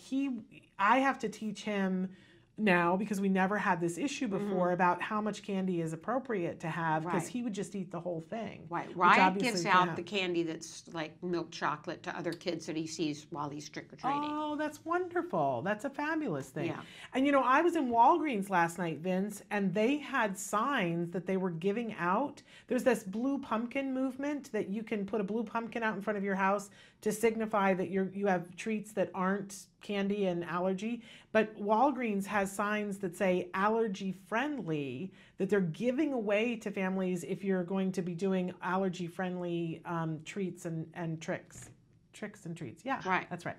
I have to teach him now, because we never had this issue before, mm-hmm. about how much candy is appropriate to have, because right. he would just eat the whole thing. Right. Ryan gives out the candy that's like milk chocolate to other kids that he sees while he's trick-or-treating. Oh, that's wonderful. That's a fabulous thing. Yeah. And you know, I was in Walgreens last night, Vince, and they had signs that they were giving out. There's this blue pumpkin movement that you can put a blue pumpkin out in front of your house to signify that you have treats that aren't candy and allergy. But Walgreens has signs that say allergy friendly, that they're giving away to families if you're going to be doing allergy friendly treats and tricks. Tricks and treats. Yeah, right. That's right.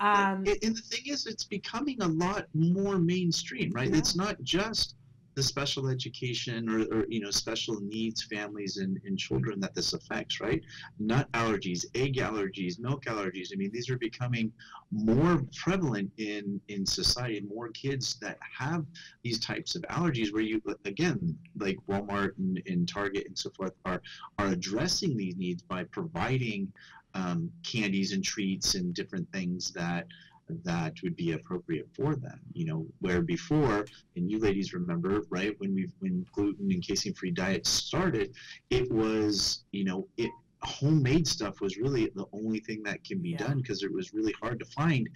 And the thing is, it's becoming a lot more mainstream, right? Yeah. It's not just the special education or you know, special needs families and children that this affects, right? Nut allergies, egg allergies, milk allergies. I mean, these are becoming more prevalent in society, and more kids that have these types of allergies, where you, again, like Walmart and Target and so forth are addressing these needs by providing candies and treats and different things that would be appropriate for them, you know, where before, and you ladies remember, right, when gluten and casein-free diets started, it was, you know, homemade stuff was really the only thing that can be done, because it was really hard to find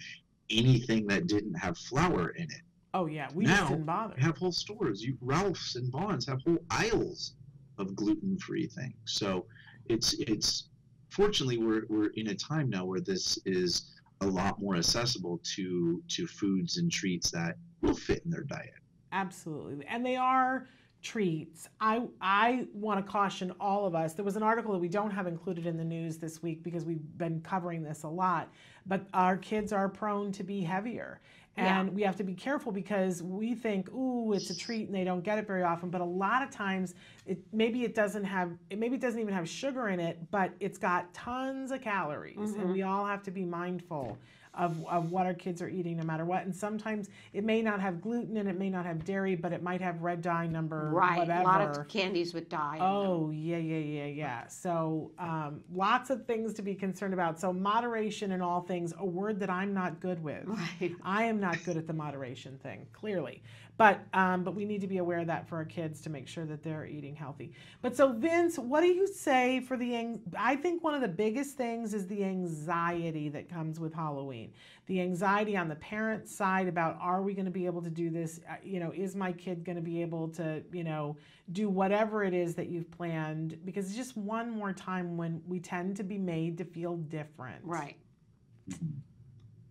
anything that didn't have flour in it. Oh yeah, we now just didn't bother. We have whole stores. Ralph's and Bonds have whole aisles of gluten-free things. So it's fortunately we're in a time now where this is a lot more accessible to foods and treats that will fit in their diet. Absolutely. And they are treats. I want to caution all of us. There was an article that we don't have included in the news this week because we've been covering this a lot, but our kids are prone to be heavier. And we have to be careful, because we think, ooh, it's a treat, and they don't get it very often. But a lot of times, maybe it doesn't even have sugar in it, but it's got tons of calories, mm-hmm. and we all have to be mindful of what our kids are eating, no matter what. And sometimes it may not have gluten and it may not have dairy, but it might have red dye number whatever. A lot of candies with dye. Oh, yeah. So lots of things to be concerned about. So moderation in all things, a word that I'm not good with. Right. I am not good at the moderation thing, clearly. But we need to be aware of that for our kids to make sure that they're eating healthy. But so, Vince, what do you say for I think one of the biggest things is the anxiety that comes with Halloween. The anxiety on the parent's side about, are we going to be able to do this? You know, is my kid going to be able to, you know, do whatever it is that you've planned? Because it's just one more time when we tend to be made to feel different. Right.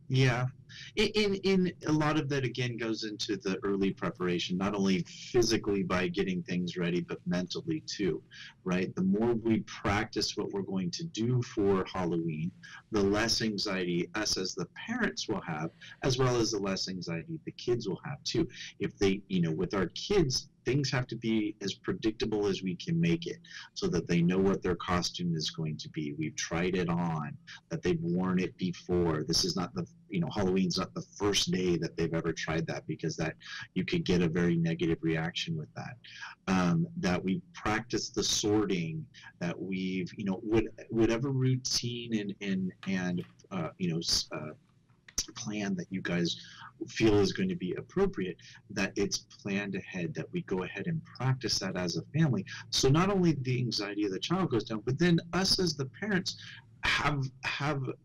Yeah. In a lot of that, again, goes into the early preparation, not only physically by getting things ready, but mentally too, right? The more we practice what we're going to do for Halloween, the less anxiety us as the parents will have, as well as the less anxiety the kids will have too. If they, you know, with our kids, things have to be as predictable as we can make it, so that they know what their costume is going to be. We've tried it on, that they've worn it before. This is not the, you know, Halloween's not the first day that they've ever tried that, because that you could get a very negative reaction with that. That we practice the sorting, that we've, you know, whatever routine and plan that you guys feel is going to be appropriate, that it's planned ahead, that we go ahead and practice that as a family. So not only the anxiety of the child goes down, but then us as the parents have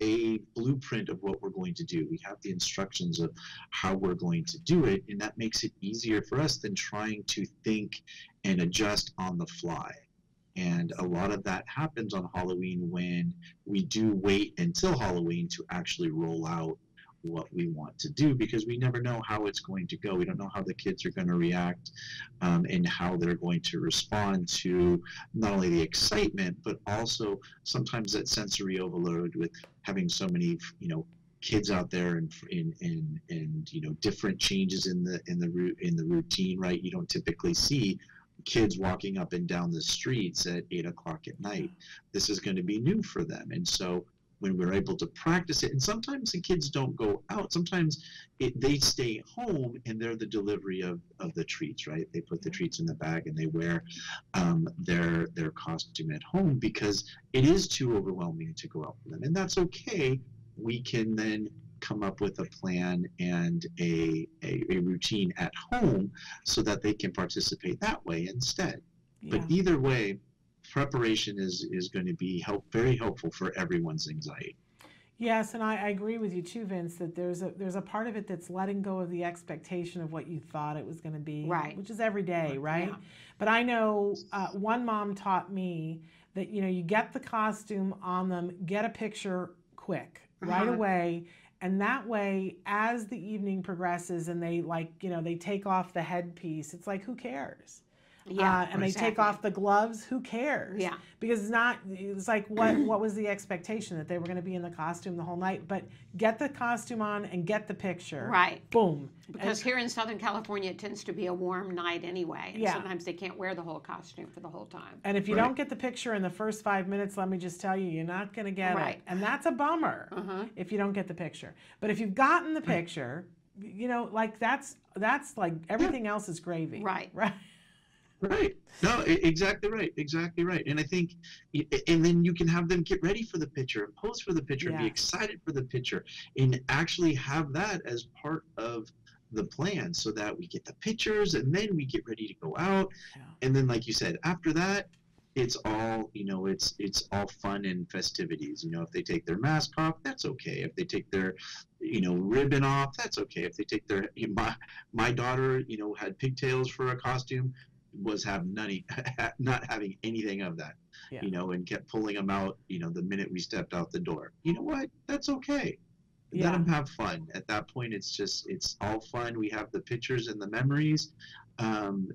a blueprint of what we're going to do. We have the instructions of how we're going to do it, and that makes it easier for us than trying to think and adjust on the fly. And a lot of that happens on Halloween when we do wait until Halloween to actually roll out what we want to do, because we never know how it's going to go. We don't know how the kids are going to react and how they're going to respond to not only the excitement, but also sometimes that sensory overload with having so many, kids out there and different changes in the routine, right? You don't typically see kids walking up and down the streets at 8 o'clock at night. This is going to be new for them. And so when we're able to practice it, and sometimes the kids don't go out, sometimes they stay home and they're the delivery of the treats, right? They put the treats in the bag and they wear their costume at home because it is too overwhelming to go out for them. And that's okay. We can then come up with a plan and a routine at home so that they can participate that way instead. Yeah. But either way, preparation is going to be very helpful for everyone's anxiety. Yes, and I agree with you too, Vince, that there's a part of it that's letting go of the expectation of what you thought it was going to be, right? Which is every day, right? Yeah. But I know one mom taught me that, you get the costume on them, get a picture quick, right away. And that way, as the evening progresses and they they take off the headpiece, it's like, who cares? Yeah, and exactly. They take off the gloves, who cares? Yeah. Because it's like, what was the expectation? That they were going to be in the costume the whole night? But get the costume on and get the picture. Right. Boom. Because here in Southern California, it tends to be a warm night anyway. And sometimes they can't wear the whole costume for the whole time. And if you don't get the picture in the first 5 minutes, let me just tell you, you're not going to get it. And that's a bummer if you don't get the picture. But if you've gotten the picture, that's like everything else is gravy. Right. Right. Right. No, exactly right. Exactly right. And I think, and then you can have them get ready for the picture and pose for the picture and be excited for the picture and actually have that as part of the plan so that we get the pictures and then we get ready to go out. Yeah. And then, like you said, after that, it's all, it's all fun and festivities. If they take their mask off, that's okay. If they take their, ribbon off, that's okay. If they take their, my daughter, had pigtails for a costume. Was not having anything of that, and kept pulling them out, the minute we stepped out the door. You know what? That's okay. Let them have fun. At that point, it's all fun. We have the pictures and the memories, and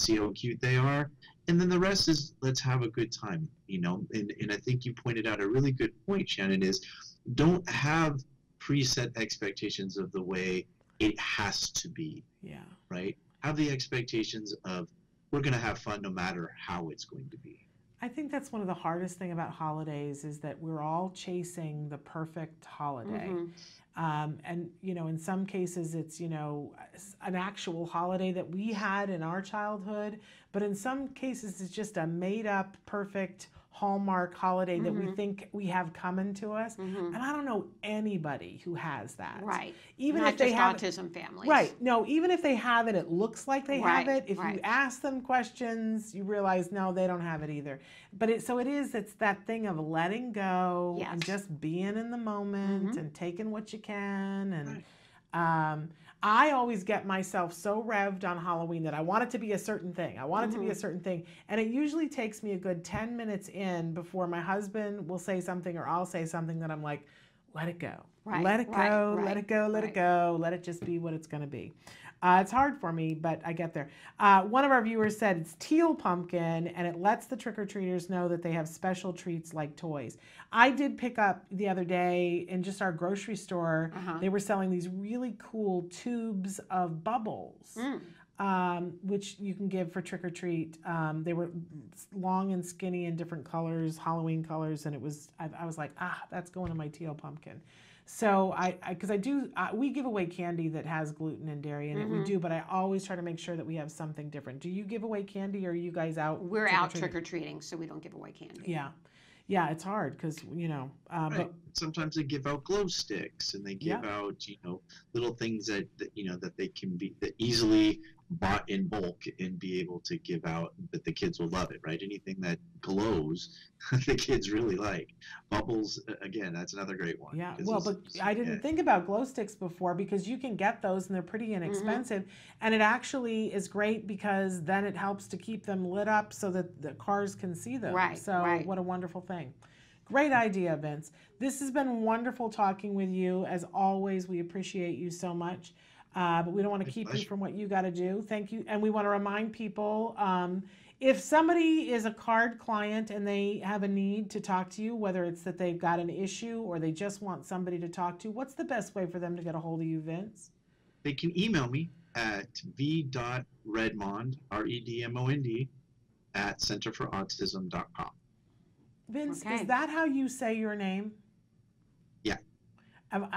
see how cute they are. And then the rest is, let's have a good time, and I think you pointed out a really good point, Shannon, is don't have preset expectations of the way it has to be. Yeah. Right. Have the expectations of we're going to have fun no matter how it's going to be. I think that's one of the hardest thing about holidays is that we're all chasing the perfect holiday. Mm-hmm. And, in some cases it's, an actual holiday that we had in our childhood. But in some cases it's just a made up perfect Hallmark holiday that we think we have coming to us. And I don't know anybody who has that. Right. Even if they have autism families. Right. No, even if they have it, it looks like they have it. If you ask them questions, you realize, no, they don't have it either. But it's that thing of letting go and just being in the moment and taking what you can. And I always get myself so revved on Halloween that I want it to be a certain thing. I want it to be a certain thing. And it usually takes me a good 10 minutes in before my husband will say something or I'll say something that I'm like, let it go. Right. Let it go. Right. Let it go. Let it go. Let it just be what it's going to be. It's hard for me, but I get there. One of our viewers said it's teal pumpkin, and it lets the trick-or-treaters know that they have special treats like toys. I did pick up the other day in just our grocery store, they were selling these really cool tubes of bubbles, which you can give for trick-or-treat. They were long and skinny in different colors, Halloween colors, and I was like, that's going to my teal pumpkin. So we give away candy that has gluten and dairy in it, we do, but I always try to make sure that we have something different. Do you give away candy or are you guys out? We're out trick-or-treating, so we don't give away candy. Yeah. Yeah, it's hard because, you know. Right. But sometimes they give out glow sticks and they give out, you know, little things that, you know, that they can be that easily bought in bulk and be able to give out that the kids will love it, right? Anything that glows, the kids really like. Bubbles, again, that's another great one. Yeah, well, but I didn't think about glow sticks before because you can get those and they're pretty inexpensive. Mm-hmm. And it actually is great because then it helps to keep them lit up so that the cars can see them. Right, so what a wonderful thing. Great idea, Vince. This has been wonderful talking with you. As always, we appreciate you so much. But we don't want to keep you from what you got to do. Thank you. And we want to remind people, if somebody is a card client and they have a need to talk to you, whether it's that they've got an issue or they just want somebody to talk to, what's the best way for them to get a hold of you, Vince? They can email me at v.redmond, R-E-D-M-O-N-D, at centerforautism.com. Vince, is that how you say your name? Yeah.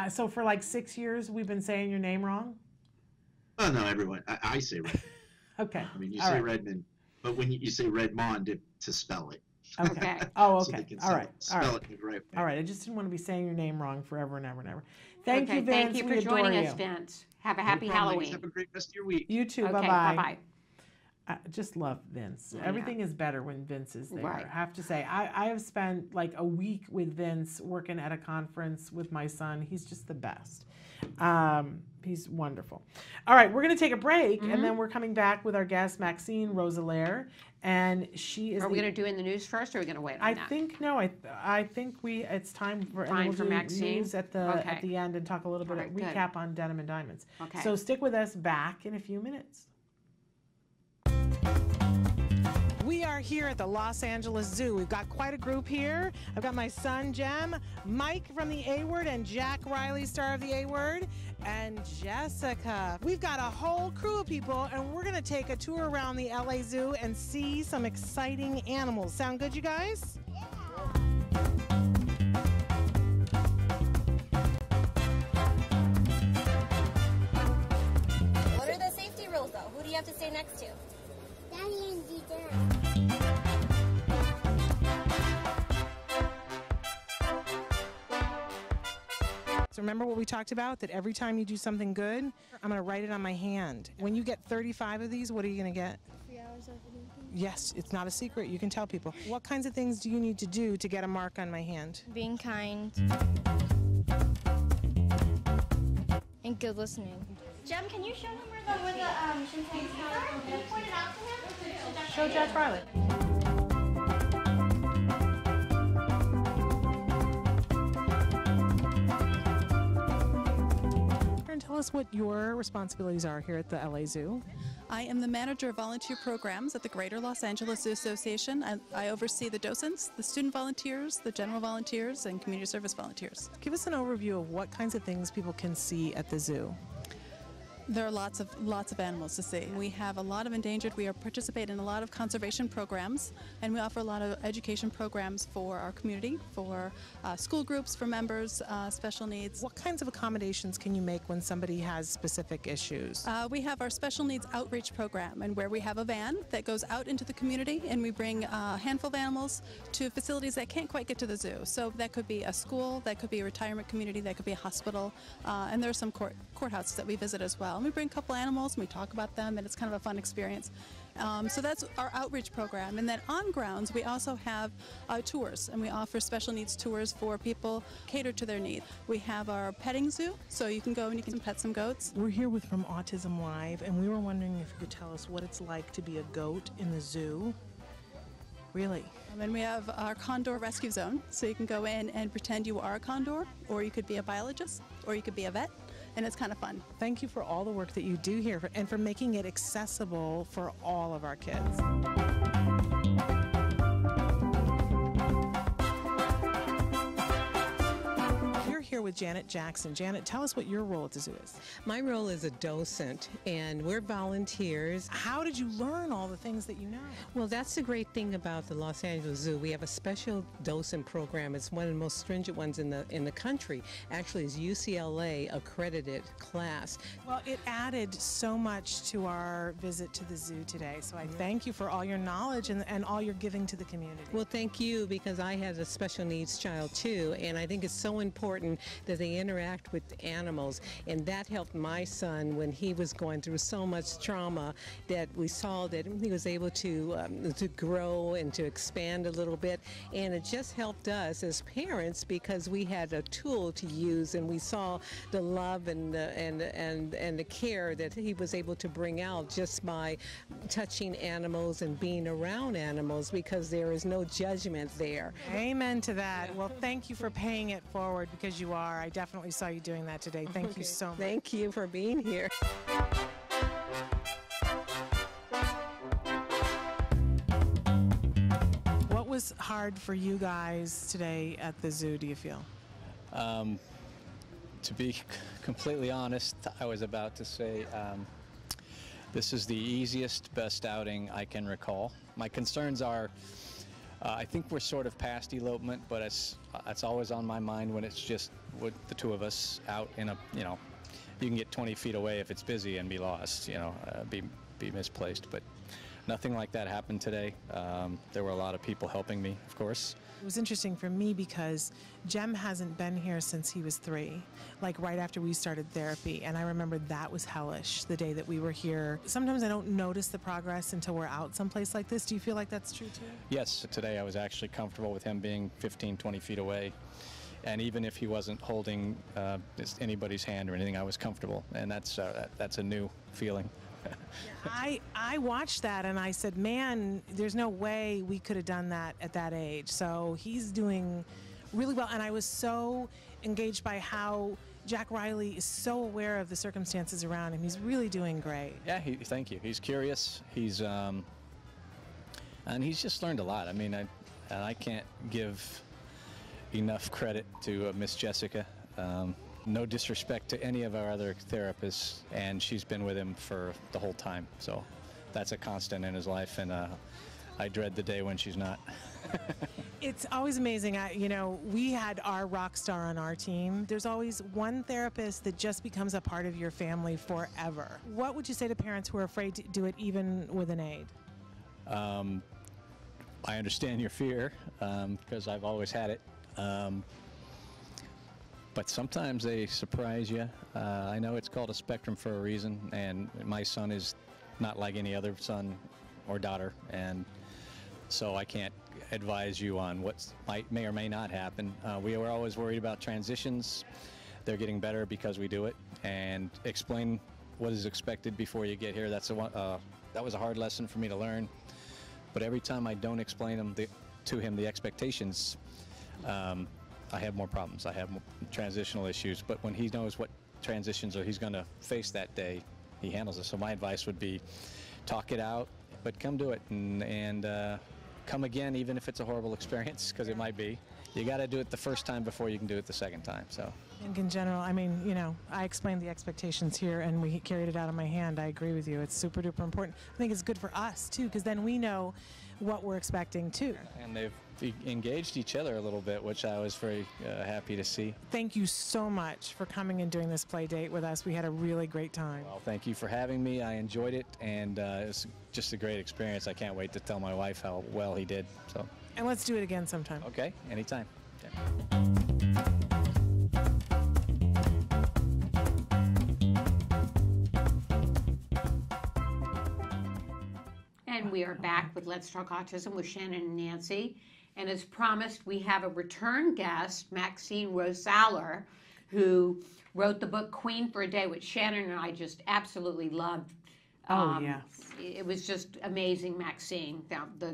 So for like 6 years, we've been saying your name wrong? Well, no, everyone. I say Redmond. Okay. I mean, you say Redmond, but when you say Redmond, to spell it. Okay. Oh, okay. So they can spell it the right way. All right. I just didn't want to be saying your name wrong forever and ever and ever. Thank you, Vince. Thank you for joining us, Vince. Have a happy Halloween. Have a great rest of your week. You too. Okay, bye-bye. Bye-bye. I just love Vince. Everything is better when Vince is there. Right. I have to say, I have spent like a week with Vince working at a conference with my son. He's just the best. He's wonderful. All right, we're going to take a break, and then we're coming back with our guest, Maxine Roselaire, and she is. Are we going to do in the news first, or are we going to wait on that? I think no. I think it's time for Maxine news at the end and talk a little bit of recap on Denim and Diamonds. Okay. So stick with us. Back in a few minutes. We are here at the Los Angeles Zoo. We've got quite a group here. I've got my son, Jem, Mike from the A Word, and Jack Riley, star of the A Word, and Jessica. We've got a whole crew of people, and we're gonna take a tour around the LA Zoo and see some exciting animals. Sound good, you guys? Yeah. What are the safety rules, though? Who do you have to stay next to? Daddy and D-Dad. So remember what we talked about, that every time you do something good, I'm going to write it on my hand. When you get 35 of these, what are you going to get? 3 hours of eating. Yes, it's not a secret. You can tell people. What kinds of things do you need to do to get a mark on my hand? Being kind. And good listening. Jem, can you show him where the chimpanzees are? Can you point it out to him? Show Jack Riley. Tell us what your responsibilities are here at the LA Zoo. I am the manager of volunteer programs at the Greater Los Angeles Zoo Association. I oversee the docents, the student volunteers, the general volunteers, and community service volunteers. Give us an overview of what kinds of things people can see at the zoo. There are lots of animals to see. We have a lot of endangered. We participate in a lot of conservation programs, and we offer a lot of education programs for our community, for school groups, for members, special needs. What kinds of accommodations can you make when somebody has specific issues? We have our special needs outreach program, and where we have a van that goes out into the community, and we bring a handful of animals to facilities that can't quite get to the zoo. So that could be a school, that could be a retirement community, that could be a hospital, and there are some courthouses that we visit as well. And we bring a couple animals and we talk about them, and it's kind of a fun experience. So that's our outreach program. And then on grounds, we also have tours, and we offer special needs tours for people catered to their needs. We have our petting zoo, so you can go and you can pet some goats. We're here with From Autism Live, and we were wondering if you could tell us what it's like to be a goat in the zoo. Really? And we have our condor rescue zone, so you can go in and pretend you are a condor, or you could be a biologist, or you could be a vet. And it's kind of fun. Thank you for all the work that you do here and for making it accessible for all of our kids. here with Janet Jackson. Janet, tell us what your role at the zoo is. My role is a docent, and we're volunteers. How did you learn all the things that you know? Well, that's the great thing about the Los Angeles Zoo. We have a special docent program. It's one of the most stringent ones in the country. Actually, it's UCLA accredited class. Well, it added so much to our visit to the zoo today, so I thank you for all your knowledge and all your giving to the community. Well, thank you, because I had a special needs child too, and I think it's so important that they interact with animals, and that helped my son when he was going through so much trauma, that we saw that he was able to grow and to expand a little bit, and it just helped us as parents because we had a tool to use, and we saw the love and the care that he was able to bring out just by touching animals and being around animals, because there is no judgment there. Amen to that. Well, thank you for paying it forward, because you are. I definitely saw you doing that today. Thank you so much. Thank you for being here. What was hard for you guys today at the zoo, do you feel? To be completely honest, I was about to say this is the easiest, best outing I can recall. My concerns are, I think we're sort of past elopement, but it's always on my mind when it's just with the two of us out in a, you know, you can get 20 feet away if it's busy and be lost, you know, be misplaced. But nothing like that happened today. There were a lot of people helping me, of course. It was interesting for me because Jem hasn't been here since he was 3, like right after we started therapy, and I remember that was hellish, the day that we were here. Sometimes I don't notice the progress until we're out someplace like this. Do you feel like that's true too? Yes, today I was actually comfortable with him being 15, 20 feet away, and even if he wasn't holding anybody's hand or anything, I was comfortable, and that's a new feeling. I watched that and I said, man, there's no way we could have done that at that age. So he's doing really well, and I was so engaged by how Jack Riley is so aware of the circumstances around him. He's really doing great. Yeah, thank you. He's curious. He's and he's just learned a lot. I mean, I can't give enough credit to Miss Jessica. No disrespect to any of our other therapists, and she's been with him for the whole time, so that's a constant in his life, and I dread the day when she's not. It's always amazing. You know, we had our rock star on our team. There's always one therapist that just becomes a part of your family forever. What would you say to parents who are afraid to do it even with an aide? I understand your fear, because I've always had it. But sometimes they surprise you. I know it's called a spectrum for a reason, and my son is not like any other son or daughter, and so I can't advise you on what may or may not happen. We were always worried about transitions. They're getting better because we do it, and explain what is expected before you get here. That was a hard lesson for me to learn, but every time I don't explain them to him the expectations, I have more problems. I have more transitional issues, but when he knows what transitions he's going to face that day, he handles it. So my advice would be talk it out, but come do it, and come again, even if it's a horrible experience, because it might be. You got to do it the first time before you can do it the second time. So I think in general, I mean, you know, I explained the expectations here, and we carried it out of my hand. I agree with you. It's super duper important. I think it's good for us too, because then we know what we're expecting too. And they've engaged each other a little bit, which I was very happy to see. Thank you so much for coming and doing this play date with us. We had a really great time. Well, thank you for having me. I enjoyed it, and it's just a great experience. I can't wait to tell my wife how well he did. So. And let's do it again sometime. Okay, anytime. Yeah. We are back with Let's Talk Autism with Shannon and Nancy, and as promised, we have a return guest, Maxine Rosauer, who wrote the book Queen for a Day, which Shannon and I just absolutely loved. It was just amazing, Maxine.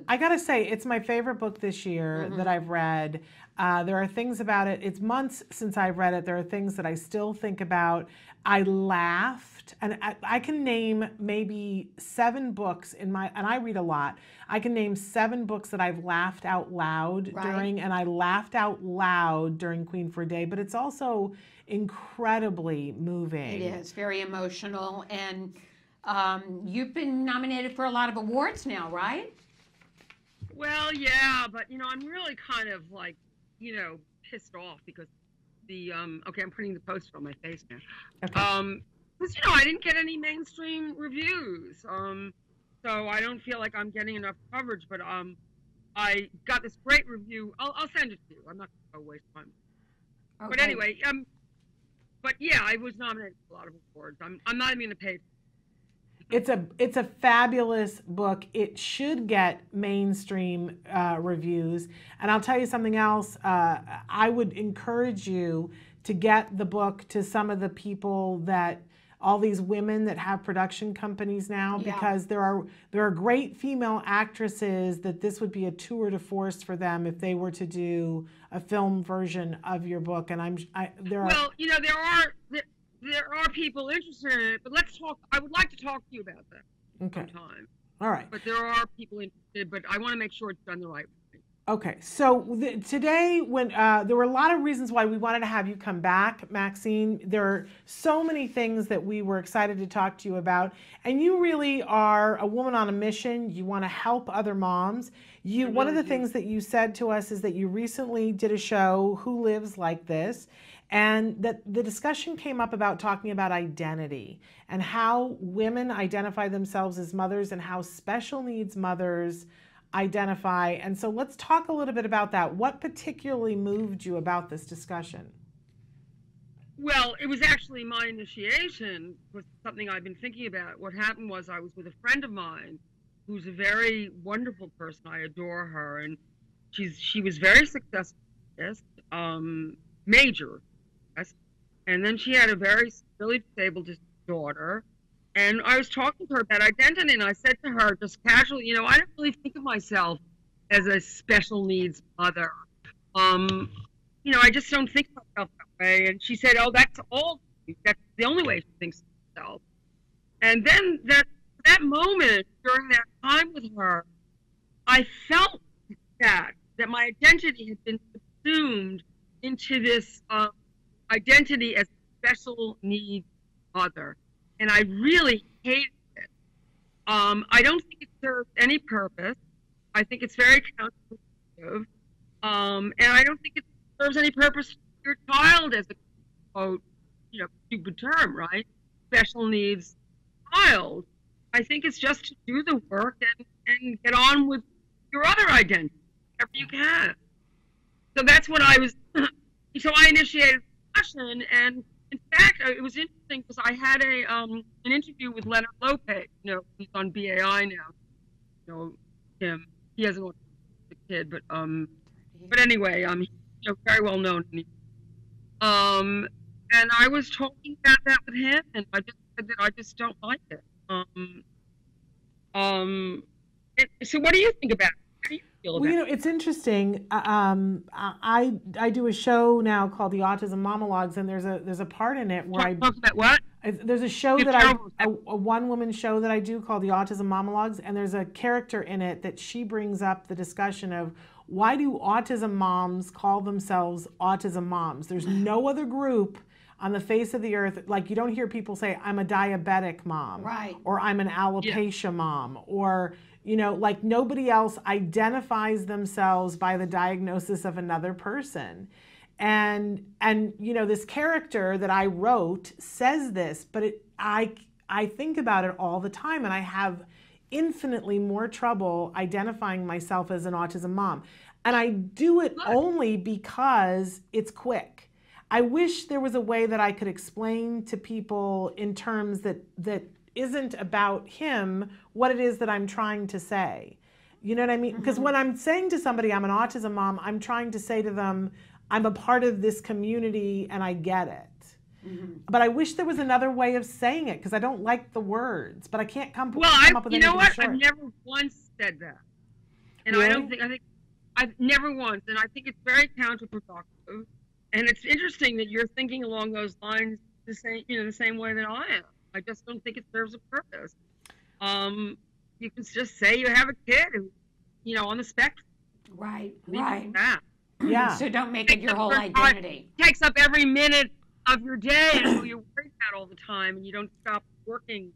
I gotta say, it's my favorite book this year that I've read. There are things about it, it's months since I've read it, there are things that I still think about. I laughed, and I can name maybe 7 books in my, and I read a lot, I can name 7 books that I've laughed out loud during, and I laughed out loud during Queen for a Day, but it's also incredibly moving. It is, very emotional, and you've been nominated for a lot of awards now, right? Well, yeah, but, you know, I'm really kind of like, you know, pissed off because the, okay, I'm putting the poster on my face now. Okay. Because, you know, I didn't get any mainstream reviews. So I don't feel like I'm getting enough coverage, but I got this great review. I'll send it to you. I'm not going to waste time. Okay. But anyway, but yeah, I was nominated for a lot of awards. I'm not even going to pay. It's a fabulous book. It should get mainstream reviews. And I'll tell you something else. I would encourage you to get the book to some of the people that, all these women that have production companies now, because there are great female actresses that this would be a tour de force for them if they were to do a film version of your book. And there are people interested in it, but let's talk. I would like to talk to you about that sometime. All right. But there are people interested, but I want to make sure it's done the right way. Okay. So today, when there were a lot of reasons why we wanted to have you come back, Maxine. There are so many things that we were excited to talk to you about, and you really are a woman on a mission. You want to help other moms. You. One of the things that you said to us is that you recently did a show, Who Lives Like This? And that the discussion came up about talking about identity and how women identify themselves as mothers and how special needs mothers identify. And so let's talk a little bit about that. What particularly moved you about this discussion? Well, it was actually my initiation with something I've been thinking about. What happened was I was with a friend of mine who's a very wonderful person. I adore her. And she was very successful at this, major. And then she had a very severely disabled daughter. And I was talking to her about identity, and I said to her just casually, you know, I don't really think of myself as a special needs mother. You know, I just don't think of myself that way. And she said, oh, that's all. That's the only way she thinks of herself. And then that moment during that time with her, I felt that my identity had been subsumed into this identity as a special needs mother, and I really hated it. I don't think it serves any purpose. I think it's very counterintuitive, and I don't think it serves any purpose to your child as a quote, you know, stupid term, right? Special needs child. I think it's just to do the work and get on with your other identity, whatever you can. So that's what I was. So I initiated the discussion, and in fact, it was interesting because I had a an interview with Leonard Lopez. You know, he's on BAI now. You know him. He hasn't watched the kid, but anyway, he's, you know, very well known. And I was talking about that with him, and I just said that I just don't like it. So what do you think about it? Well, you know, it's interesting. I do a show now called The Autism Monologues, and there's a part in it where there's a show that a one-woman show that I do called The Autism Monologues, and there's a character in it that she brings up the discussion of why do autism moms call themselves autism moms? There's no other group on the face of the earth, like you don't hear people say, I'm a diabetic mom, or I'm an alopecia mom, or, you know, like nobody else identifies themselves by the diagnosis of another person. And you know, this character that I wrote says this, but I think about it all the time, and I have infinitely more trouble identifying myself as an autism mom. And I do it only because it's quick. I wish there was a way that I could explain to people in terms that isn't about him what it is that I'm trying to say. You know what I mean? Because when I'm saying to somebody I'm an autism mom, I'm trying to say to them, I'm a part of this community and I get it. Mm-hmm. But I wish there was another way of saying it because I don't like the words, but I can't come, come up with anything short. Well, you know what? I've never once said that. And really? I've never once. And I think it's very counterproductive. And it's interesting that you're thinking along those lines the same, you know, the same way that I am. I just don't think it serves a purpose. You can just say you have a kid who, you know, on the spectrum. Right, right. Yeah. So don't make it your whole identity. It takes up every minute of your day and who you're worried about all the time, and you don't stop working.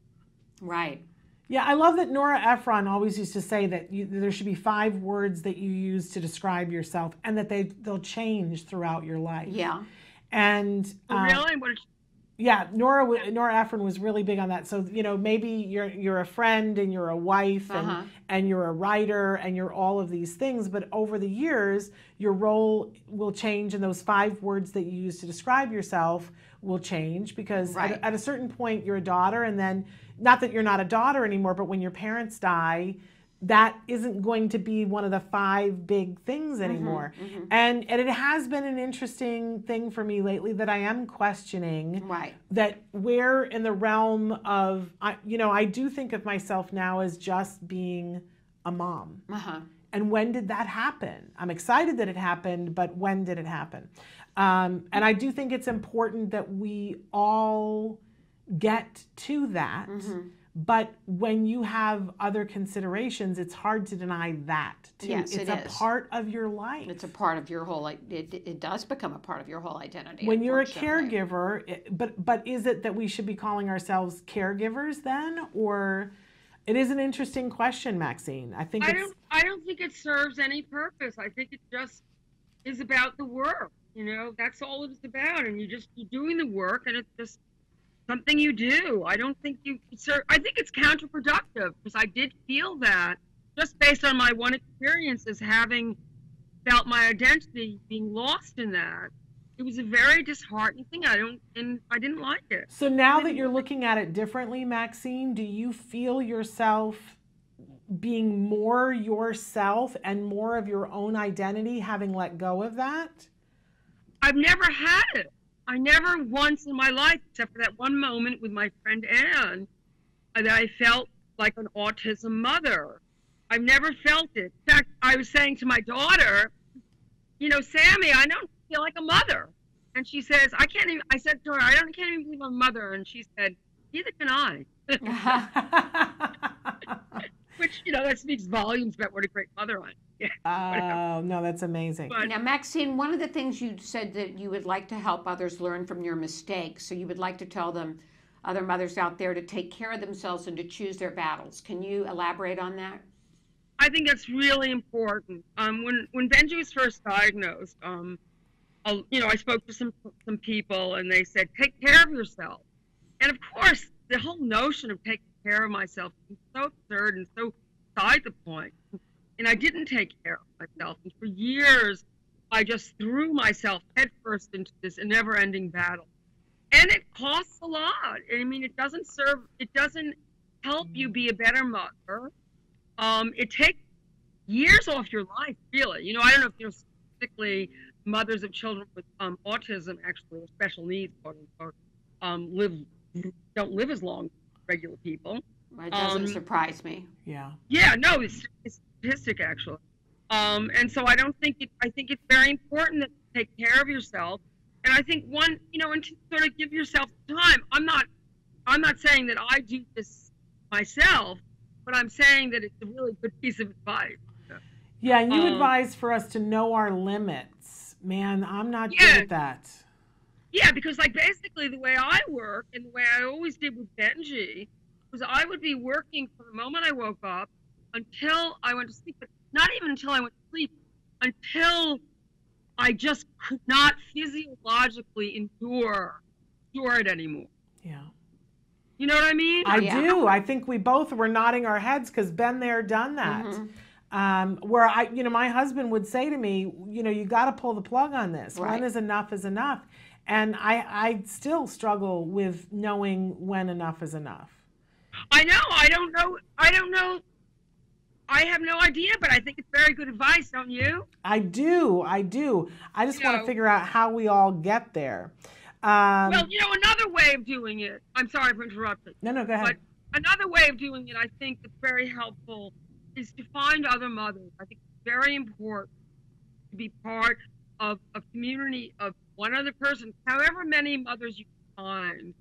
Right. Yeah, I love that Nora Ephron always used to say that there should be 5 words that you use to describe yourself, and that they'll change throughout your life. Yeah. And really, what? Yeah, Nora Ephron was really big on that. So, you know, maybe you're a friend and you're a wife and you're a writer and you're all of these things, but over the years your role will change and those 5 words that you use to describe yourself will change because at a certain point you're a daughter, and then not that you're not a daughter anymore, but when your parents die, that isn't going to be one of the 5 big things anymore. Mm-hmm. And it has been an interesting thing for me lately that I am questioning that where in the realm of, you know, I do think of myself now as just being a mom. And when did that happen? I'm excited that it happened, but when did it happen? And I do think it's important that we all get to that. Mm-hmm. But when you have other considerations, it's hard to deny that too. Yes, it's a part of your life. It's a part of your whole. It does become a part of your whole identity. When you're a caregiver, but is it that we should be calling ourselves caregivers then, or it is an interesting question, Maxine. I think I don't think it serves any purpose. I think it just is about the work. You know, that's all it's about, and you're doing the work, and it's just something you do. I don't think you, sir, I think it's counterproductive because I did feel that just based on my one experience as having felt my identity being lost in that. It was a very disheartening thing. I didn't like it. So now that you're looking at it differently, Maxine, do you feel yourself being more yourself and more of your own identity having let go of that? I've never had it. I never once in my life, except for that one moment with my friend Anne, that I felt like an autism mother. I've never felt it. In fact, I was saying to my daughter, you know, Sammy, I don't feel like a mother. And she says, I can't even, I said to her, I can't even believe I'm a mother. And she said, neither can I. Which, you know, that speaks volumes about what a great mother I am. Oh, no, that's amazing. But now, Maxine, one of the things you said that you would like to help others learn from your mistakes, so you would like to tell them, other mothers out there, to take care of themselves and to choose their battles. Can you elaborate on that? I think that's really important. When Benji was first diagnosed, you know, I spoke to some people, and they said, take care of yourself. And, of course, the whole notion of taking care of myself is so absurd and so beside the point. And I didn't take care of myself. And for years, I just threw myself headfirst into this never-ending battle. And it costs a lot. I mean, it doesn't serve, it doesn't help you be a better mother. It takes years off your life, really. You know, I don't know if, you know, specifically mothers of children with autism, actually, or special needs, quote unquote, don't live as long as regular people. Well, it doesn't surprise me. Yeah. Yeah, no, it's statistic actually, and so I don't think it. I think it's very important to take care of yourself, and I think you know, and to sort of give yourself time. I'm not saying that I do this myself, but I'm saying that it's a really good piece of advice. Yeah, and you advise for us to know our limits. Man, I'm not good at that. Yeah, because like basically the way I work and the way I always did with Benji was I would be working from the moment I woke up until I went to sleep, but not even until I went to sleep, until I just could not physiologically endure it anymore. Yeah. You know what I mean? I do. I think we both were nodding our heads because been there, done that. Mm-hmm. Where you know, my husband would say to me, you know, you got to pull the plug on this. Right. When is enough. And I still struggle with knowing when enough is enough. I know. I don't know. I have no idea, but I think it's very good advice, don't you? I do. I just want to figure out how we all get there. Well, you know, another way of doing it, I'm sorry for interrupting. No, no, go ahead. But another way of doing it, I think that's very helpful, is to find other mothers. I think it's very important to be part of a community of one other person, however many mothers you find,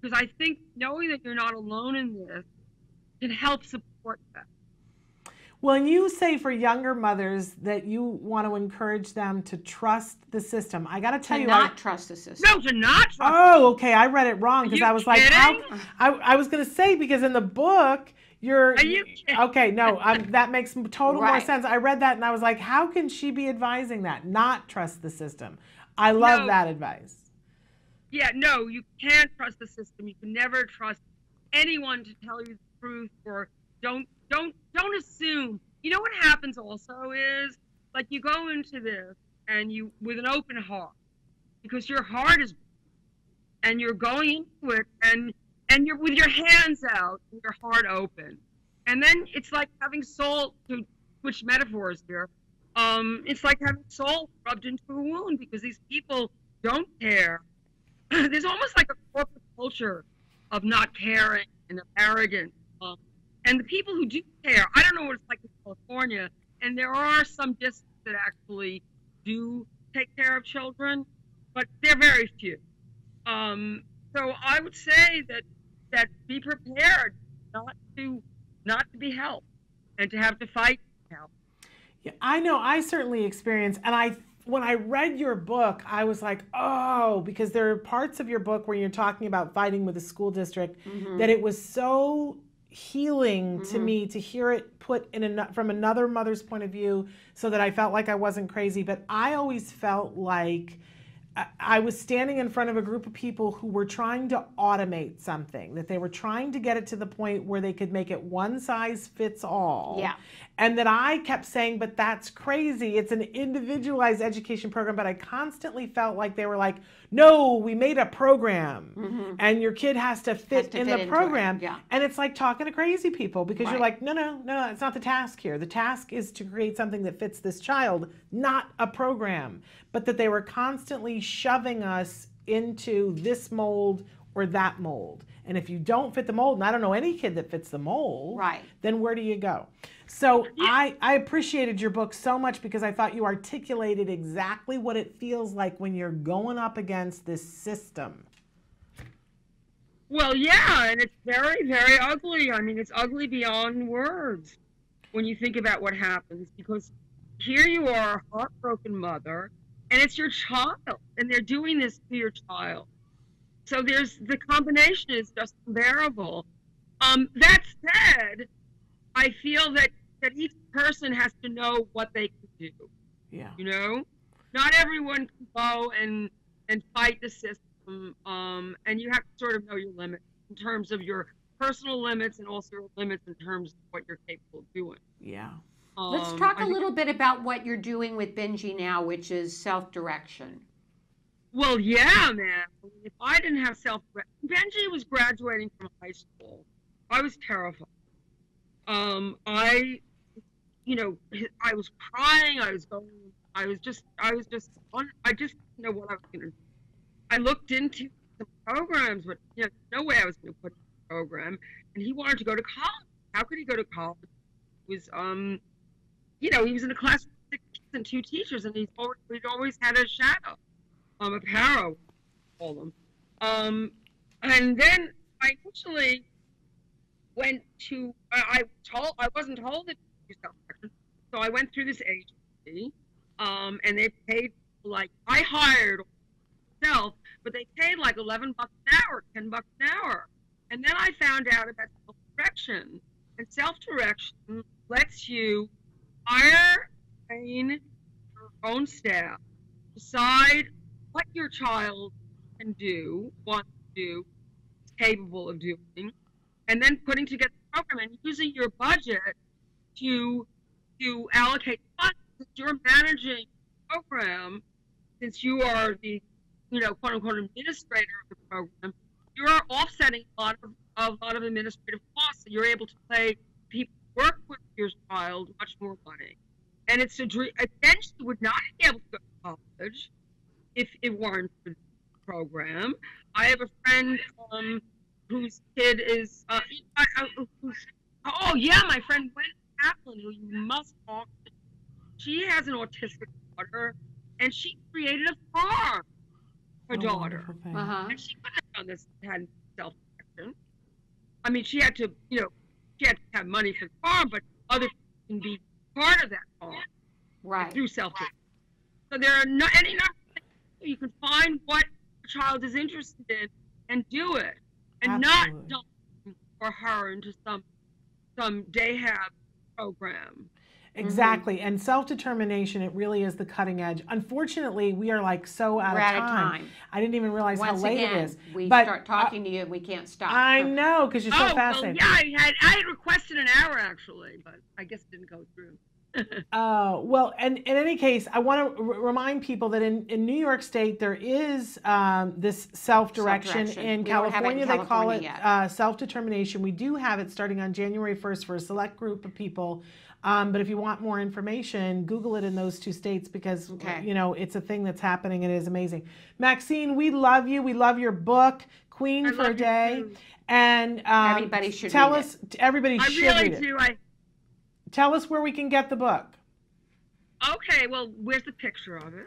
because I think knowing that you're not alone in this can help support that. Well, you say for younger mothers that you want to encourage them to trust the system. I got to tell you, not trust the system. No, to not trust. Oh, okay. I read it wrong because I was kidding? Like, how? I was going to say because in the book, you're. Are you kidding? Okay, no, that makes total right. more sense. I read that and I was like, how can she be advising that? Not trust the system. I love that advice. Yeah, no, you can't trust the system. You can never trust anyone to tell you the truth, or don't assume. You know what happens also is, like, you go into this and you with an open heart, because your heart is, and you're going into it and you're with your hands out and your heart open, and then it's like having salt, to switch metaphors here, it's like having salt rubbed into a wound, because these people don't care. There's almost like a corporate culture of not caring and of arrogance. And the people who do care, I don't know what it's like in California, and there are some districts that actually do take care of children, but they're very few. So I would say that be prepared not to be helped and to have to fight help. Yeah, I know. I certainly experienced, and when I read your book, I was like, oh, because there are parts of your book where you're talking about fighting with a school district, mm-hmm. that it was so healing mm-hmm. to me to hear it put in from another mother's point of view, so that I felt like I wasn't crazy. But I always felt like I was standing in front of a group of people who were trying to automate something, that they were trying to get it to the point where they could make it one size fits all. Yeah. And that I kept saying, but that's crazy. It's an individualized education program. But I constantly felt like they were like, no, we made a program mm-hmm. and your kid has to fit in the program. Yeah. And it's like talking to crazy people, because right. you're like, no, it's not the task here. The task is to create something that fits this child, not a program. But that they were constantly shoving us into this mold or that mold. And if you don't fit the mold, and I don't know any kid that fits the mold, right. then where do you go? So yeah. I appreciated your book so much, because I thought you articulated exactly what it feels like when you're going up against this system. Well, yeah, and it's very, very ugly. I mean, it's ugly beyond words when you think about what happens, because here you are, a heartbroken mother, and it's your child, and they're doing this to your child. So the combination is just unbearable. That said, I feel that each person has to know what they can do. Yeah. You know, not everyone can go and fight the system. And you have to sort of know your limits in terms of your personal limits, and also your limits in terms of what you're capable of doing. Yeah. Let's talk a little bit about what you're doing with Benji now, which is self-direction. Well, yeah, man. If I didn't have self-direction, Benji was graduating from high school. I was terrified. I was crying. I just didn't know what I was going to do. I looked into some programs, but no way I was going to put in a program. And he wanted to go to college. How could he go to college? He was, he was in a class with 6 kids and 2 teachers, and he'd always had a shadow, a paro, call them. And then I initially went to, I wasn't told to do self-direction, so I went through this agency, and they paid, like, I hired myself, but they paid like $11 an hour, $10 an hour. And then I found out about self-direction, and self-direction lets you hire, train your own staff, decide what your child can do, wants to do, is capable of doing, and then putting together the program and using your budget to allocate funds. Since you're managing the program, since you are the, quote unquote, administrator of the program, you're offsetting a lot of administrative costs. So you're able to pay people who work with your child much more money. And it's a dream. Eventually would not be able to go to college if it weren't for program. I have a friend whose kid is, my friend Gwen Kaplan, who you must talk to. She has an autistic daughter, and she created a farm for her daughter. Uh-huh. And she couldn't have done this if she hadn't self-protection. I mean, she had to, she had to have money for the farm, but other people can be part of that farm. Right. Through self-protection. So there are any number of things. You can find what a child is interested in and do it. And Absolutely. Not dump him or her into some day hab program. Exactly. Mm-hmm. And self-determination, it really is the cutting edge. Unfortunately, we are like out of time. I didn't even realize how late it is. Start talking to you, we can't stop. I know, because you're so fascinating. Well, yeah, I had requested an hour, actually, but I guess it didn't go through. And in any case, I want to remind people that in New York State, there is this self-direction. In California, they call it self-determination. We do have it starting on January 1st for a select group of people. But if you want more information, Google it in those two states because, it's a thing that's happening. It is amazing. Maxine, we love you. We love your book, Queen for a Day. And everybody should tell read us. It. Everybody I should really read do. It. Tell us where we can get the book. Okay. Well, where's the picture of it?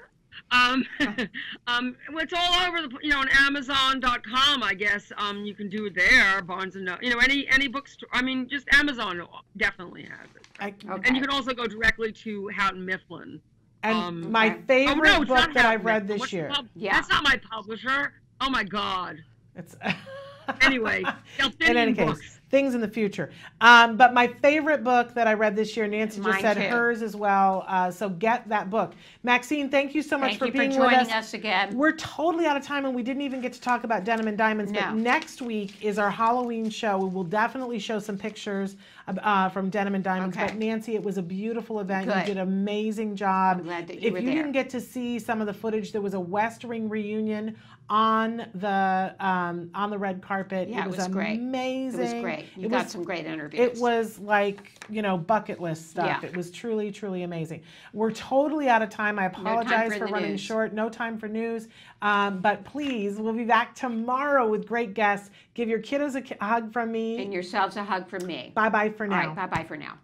It's all over the, on Amazon.com, I guess. You can do it there, Barnes and Noble, any bookstore. I mean, just Amazon definitely has it. And you can also go directly to Houghton Mifflin. And my favorite book that I've read this year. That's not my publisher. Oh my God. It's anyway. In any case. Things in the future. But my favorite book that I read this year, Nancy just said hers as well. So get that book. Maxine, thank you so much for being with us. Thank you for joining us again. We're totally out of time, and we didn't even get to talk about Denim & Diamonds. No. But next week is our Halloween show. We will definitely show some pictures from Denim & Diamonds. Okay. But Nancy, it was a beautiful event. Good. You did an amazing job. I'm glad that you were there. If you didn't get to see some of the footage, there was a West Ring reunion on the red carpet. Yeah, it was great. Amazing. It was great. You got some great interviews. It was like, bucket list stuff. Yeah. It was truly, truly amazing. We're totally out of time. I apologize for running short. No time for news. But please, we'll be back tomorrow with great guests. Give your kiddos a hug from me. And yourselves a hug from me. Bye-bye for now. All right, bye-bye for now.